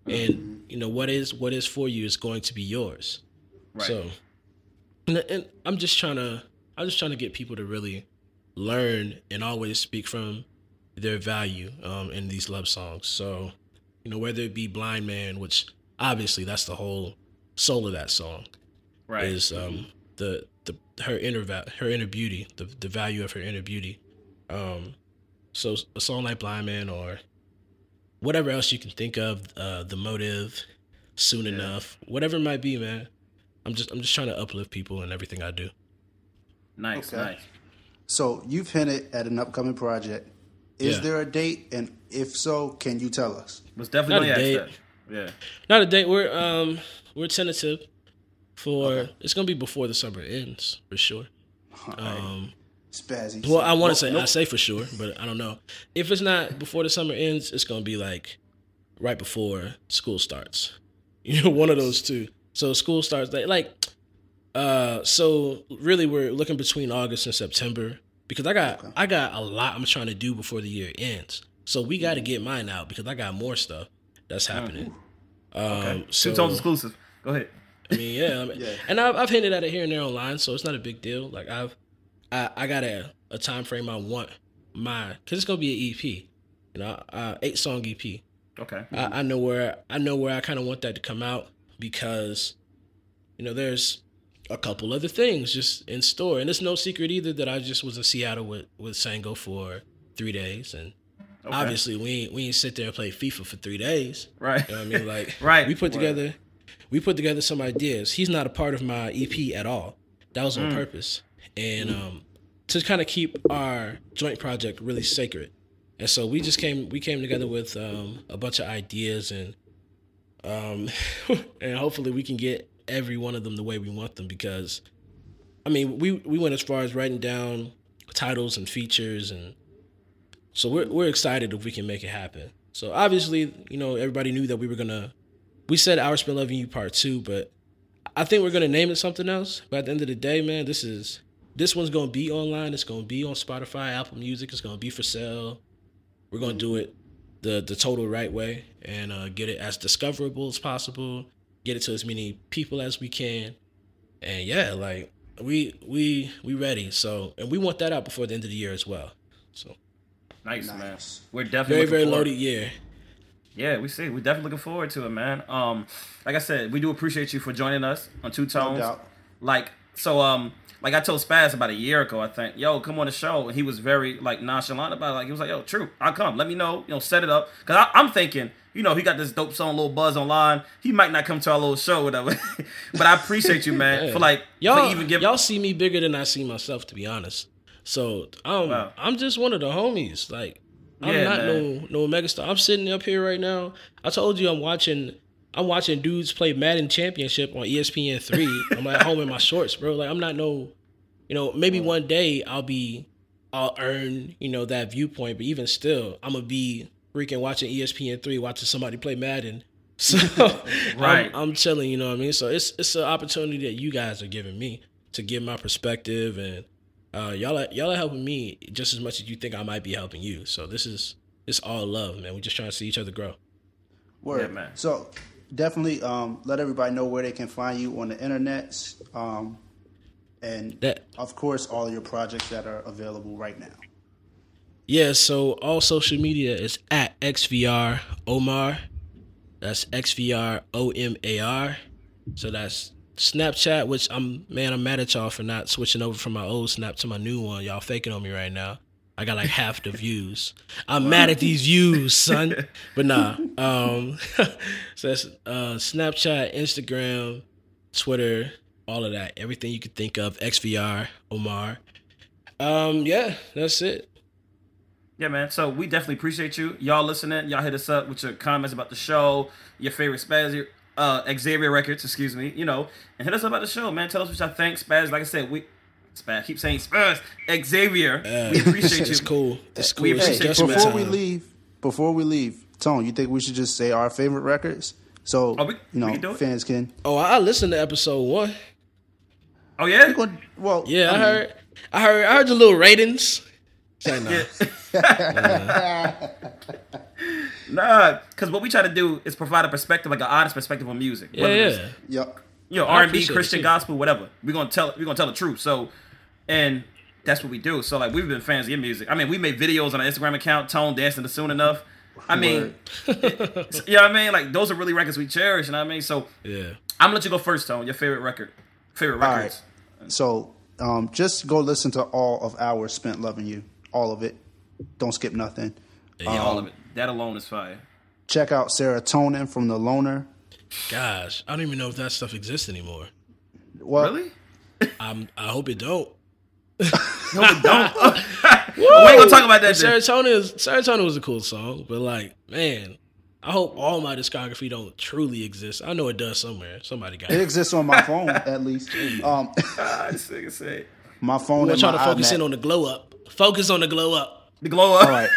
And, you know, what is what is for you is going to be yours. Right. So, and, and I'm just trying to, I'm just trying to get people to really learn and always speak from their value um, in these love songs. So, you know, whether it be Blind Man, which obviously that's the whole soul of that song, right? Is um, the the her inner va- her inner beauty, the the value of her inner beauty. Um, so a song like Blind Man or whatever else you can think of, uh, The Motive, Soon yeah. Enough, whatever it might be, man. I'm just I'm just trying to uplift people in everything I do. Nice, okay. nice. So you've hinted at an upcoming project. Is yeah. there a date? And if so, can you tell us? It's definitely not a date. Yeah, not a date. We're um we're tentative for okay. it's gonna be before the summer ends for sure. All right. Um, Spazzy. Well, I want to nope, say nope. I say for sure, but I don't know if it's not before the summer ends. It's gonna be like right before school starts. You know, one of those two. So school starts like, like uh, so really we're looking between August and September because I got okay. I got a lot I'm trying to do before the year ends. So we got to get mine out because I got more stuff that's happening. Um, okay. So, two tones exclusive. Go ahead. I mean, yeah, I mean, yeah. and I've, I've hinted at it here and there online, so it's not a big deal. Like I've I, I got a, a time frame I want my because it's gonna be an E P, you know, uh, eight song E P. Okay. I, I know where I know where I kind of want that to come out. Because, you know, there's a couple other things just in store. And it's no secret either that I just was in Seattle with, with Sango for three days. And okay. obviously we ain't, we ain't sit there and play FIFA for three days. Right. You know what I mean? Like, right. we put together right. we put together some ideas. He's not a part of my E P at all. That was on mm. purpose. And um, to kind of keep our joint project really sacred. And so we just came, we came together with um, a bunch of ideas and Um, and hopefully we can get every one of them the way we want them because, I mean, we, we went as far as writing down titles and features, and so we're we're excited if we can make it happen. So obviously, you know, everybody knew that we were gonna. We said "Our Spin Loving You" Part Two, but I think we're gonna name it something else. But at the end of the day, man, this is this one's gonna be online. It's gonna be on Spotify, Apple Music. It's gonna be for sale. We're gonna do it the the total right way and uh, get it as discoverable as possible, get it to as many people as we can, and yeah, like we we we ready. So and we want that out before the end of the year as well. So nice, nice. Man. We're definitely very very forward. Loaded year. Yeah, we see. We're definitely looking forward to it, man. Um, like I said, we do appreciate you for joining us on Two Tones. No doubt. Like so, um. Like, I told Spaz about a year ago, I think, yo, come on the show. And he was very, like, nonchalant about it. Like, he was like, yo, true, I'll come. Let me know. You know, set it up. Because I'm thinking, you know, he got this dope song, Lil Buzz Online. He might not come to our little show or whatever. But I appreciate you, man, yeah. for, like, y'all, for even giving... Y'all see me bigger than I see myself, to be honest. So, um, wow. I'm just one of the homies. Like, I'm yeah, not man. no no megastar. I'm sitting up here right now. I told you I'm watching... I'm watching dudes play Madden Championship on E S P N three. I'm at home in my shorts, bro. Like, I'm not no, you know, maybe one day I'll be, I'll earn, you know, that viewpoint. But even still, I'm going to be freaking watching E S P N three, watching somebody play Madden. So right. I'm, I'm chilling, you know what I mean? So it's it's an opportunity that you guys are giving me to give my perspective, and uh, y'all are, y'all are helping me just as much as you think I might be helping you. So this is it's all love, man. We're just trying to see each other grow. Word, yeah, man. So definitely um, let everybody know where they can find you on the internet, um, and that, of course, all your projects that are available right now. Yeah, so all social media is at Xavier Omar. That's Xavier O M A R. So that's Snapchat, which I'm, man, I'm mad at y'all for not switching over from my old Snap to my new one. Y'all faking on me right now. I got like half the views. I'm wow. mad at these views, son. But nah. Um, so that's uh, Snapchat, Instagram, Twitter, all of that. Everything you could think of, Xavier Omar. Um, yeah, that's it. Yeah, man. So we definitely appreciate you. Y'all listening. Y'all hit us up with your comments about the show, your favorite Spaz, uh, Xavier records, excuse me, you know, and hit us up about the show, man. Tell us what y'all think, Spaz. Like I said, we, Spaz, keep saying Spaz, Xavier. Uh, we appreciate you. It's cool. It's cool. We appreciate hey, you. Before we leave, before we leave, Tone, you think we should just say our favorite records? So, oh, we, you know, we can fans can. Oh, I listened to episode one. Oh, yeah? Gonna, well, yeah, I, I, mean, heard, I heard, I heard your little ratings. Nah. Yeah. Nah, because what we try to do is provide a perspective, like an honest perspective on music. Yeah, it's, yeah. You know, R and B, Christian, gospel, whatever. We're gonna tell we're gonna tell the truth. So, and that's what we do. So, like, we've been fans of your music. I mean, we made videos on our Instagram account, Tone dancing to Soon Enough. I mean, it, you know what I mean? Like, those are really records we cherish. You know what I mean? So, yeah, I'm gonna let you go first, Tone. Your favorite record, favorite records. All right. So, um, just go listen to all of Hours Spent Loving You. All of it. Don't skip nothing. Yeah, um, all of it. That alone is fire. Check out Serotonin from The Loner. Gosh, I don't even know if that stuff exists anymore. What? Really? I'm, I hope it don't. I hope it don't. We ain't going to talk about that. Serotonin, is, Serotonin was a cool song, but like, man, I hope all my discography don't truly exist. I know it does somewhere. Somebody got it. It exists on my phone, at least. Um, I just think it's safe. My phone. We're trying to focus iMac. in on the glow up. Focus on the glow up. The glow up. All right.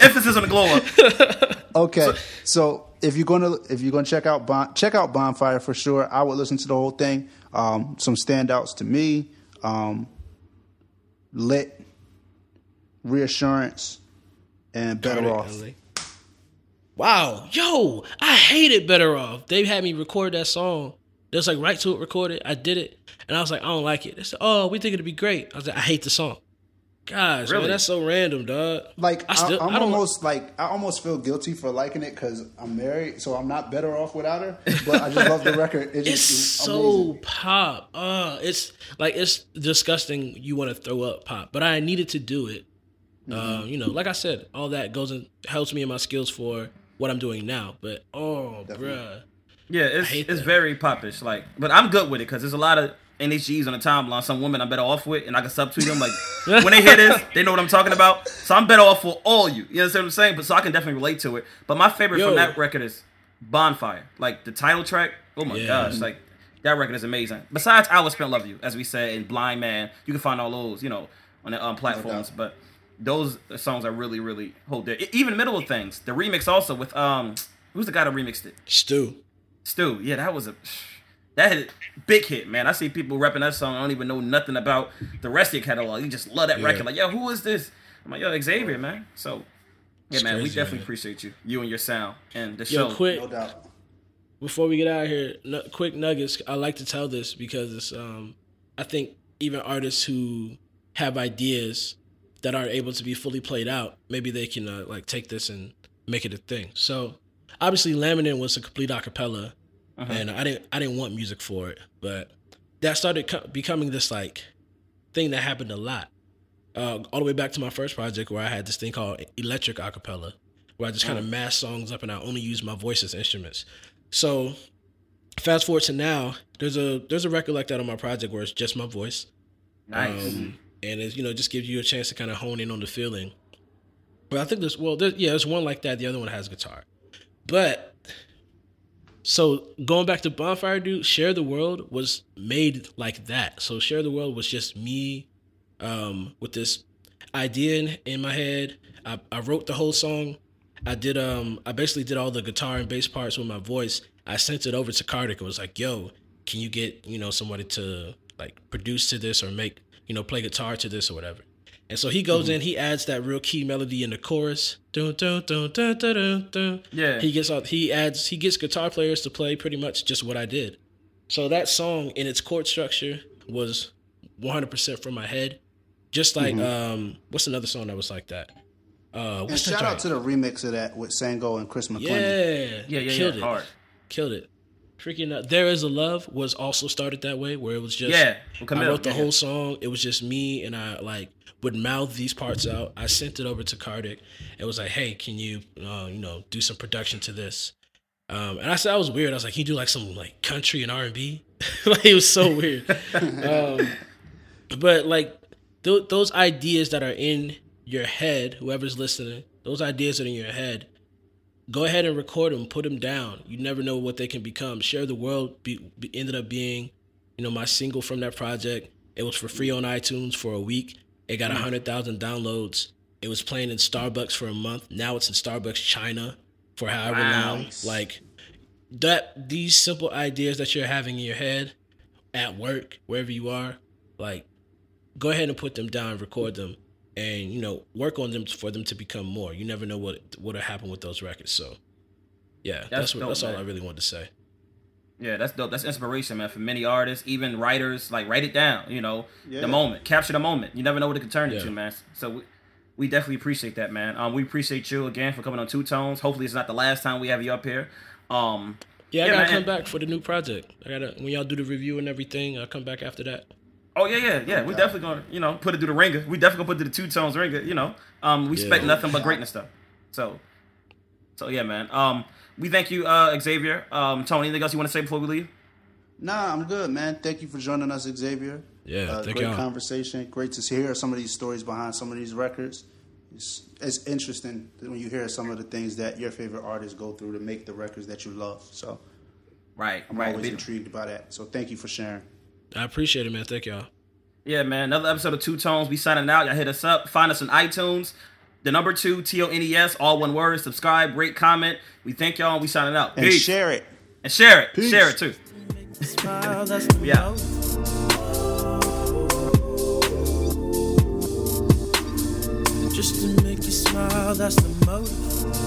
Emphasis on the glow up. Okay. So, so if you're gonna if you're gonna check out bon- check out Bonfire for sure. I would listen to the whole thing. Um, some standouts to me. Um, Lit, Reassurance, and Better Kardec, Off. L A. Wow. Yo, I hated Better Off. They had me record that song. There's like right to it recorded. I did it. And I was like, I don't like it. They said, oh, we think it'd be great. I was like, I hate the song. Gosh, really? Man, that's so random, dog. Like, I still, I'm I don't almost like, like, I almost feel guilty for liking it because I'm married, so I'm not better off without her. But I just love the record. It just, it's so amazing. Pop. Uh, it's like, it's disgusting. You want to throw up pop, but I needed to do it. Mm-hmm. Uh, you know, like I said, all that goes and helps me in my skills for what I'm doing now. But oh, definitely. Bruh. Yeah, it's it's that. Very popish. Like, but I'm good with it because there's a lot of N H Gs on the timeline. Some women I'm better off with, and I can subtweet them. Like when they hear this, they know what I'm talking about. So I'm better off for all you. You understand what I'm saying? But so I can definitely relate to it. But my favorite Yo. from that record is Bonfire. Like the title track. Oh my yeah. gosh! Like that record is amazing. Besides, I Would Spend Love You, as we said, and Blind Man. You can find all those, you know, on the um, platforms. But those songs are really, really hold there. Even Middle of Things, the remix also with um, who's the guy that remixed it? Stu. Stu, yeah, that was a that hit, big hit, man. I see people repping that song. I don't even know nothing about the rest of your catalog. You just love that yeah. record. Like, yo, who is this? I'm like, yo, Xavier, man. So, yeah, it's man, crazy, we definitely man. appreciate you, you and your sound and the yo, show. Quick, no doubt. Before we get out of here, no, quick nuggets. I like to tell this because it's, um, I think even artists who have ideas that aren't able to be fully played out, maybe they can uh, like take this and make it a thing. So, obviously, Laminin was a complete acapella. Uh-huh. And I didn't, I didn't want music for it, but that started co- becoming this like thing that happened a lot, uh, all the way back to my first project where I had this thing called electric acapella, where I just kind of oh. mash songs up and I only use my voice as instruments. So fast forward to now, there's a there's a record like that on my project where it's just my voice. Nice. Um, and it you know just gives you a chance to kind of hone in on the feeling. But I think there's well there's, yeah there's one like that. The other one has guitar, but. So going back to Bonfire, dude, Share the World was made like that. So Share the World was just me um, with this idea in, in my head. I, I wrote the whole song. I did um I basically did all the guitar and bass parts with my voice. I sent it over to Kardec. I was like, yo, can you get, you know, somebody to like produce to this or make, you know, play guitar to this or whatever. And so he goes mm-hmm. in, he adds that real key melody in the chorus. Dun, dun, dun, dun, dun, dun, dun. Yeah. He gets out, he adds he gets guitar players to play pretty much just what I did. So that song in its chord structure was one hundred percent from my head. Just like mm-hmm. um what's another song that was like that? Uh, and shout out to the remix of that with Sango and Chris Martin. Yeah, yeah, yeah, killed yeah. it. Hard. Killed it. Freaking out. There Is a Love was also started that way, where it was just yeah. I wrote the yeah. whole song. It was just me, and I like would mouth these parts out. I sent it over to Kardec. It was like, hey, can you uh, you know do some production to this? Um, and I said I was weird. I was like, can you do like some like country and R and B? Like it was so weird. um, but like th- those ideas that are in your head, whoever's listening, those ideas that are in your head, go ahead and record them, put them down. You never know what they can become. Share the World be, be, ended up being, you know, my single from that project. It was for free on iTunes for a week. It got one hundred thousand downloads. It was playing in Starbucks for a month. Now it's in Starbucks China for however wow. long. Like that, these simple ideas that you're having in your head, at work, wherever you are, like go ahead and put them down, record them. And, you know, work on them for them to become more. You never know what what will happen with those records. So, yeah, that's that's, what, dope, that's all I really wanted to say. Yeah, that's dope. That's inspiration, man, for many artists, even writers. Like, write it down, you know, yeah. the moment. Capture the moment. You never know what it can turn yeah. into, man. So, we, we definitely appreciate that, man. Um, we appreciate you, again, for coming on Two Tones. Hopefully, it's not the last time we have you up here. Um, yeah, I yeah, got to come back for the new project. I gotta When y'all do the review and everything, I'll come back after that. Oh, yeah, yeah, yeah. We're definitely going to, you know, put it through the ringer. We definitely going to put it through the Two-Tones ringer, you know. Um, we yeah. expect nothing but greatness, though. So, so yeah, man. Um, we thank you, uh, Xavier. Um, Tony, anything else you want to say before we leave? Nah, I'm good, man. Thank you for joining us, Xavier. Yeah, uh, thank you. Great conversation. Great to hear some of these stories behind some of these records. It's, it's interesting when you hear some of the things that your favorite artists go through to make the records that you love. So, right, I'm right. always Be- intrigued by that. So, thank you for sharing. I appreciate it, man. Thank y'all. Yeah, man. Another episode of Two Tones. We signing out. Y'all hit us up. Find us on iTunes. The number two, T O N E S, all one word. Subscribe, rate, comment. We thank y'all. We signing out. And Peace. Share it. And share it. Peace. Share it, too. Yeah. Just to make you smile, that's the motive.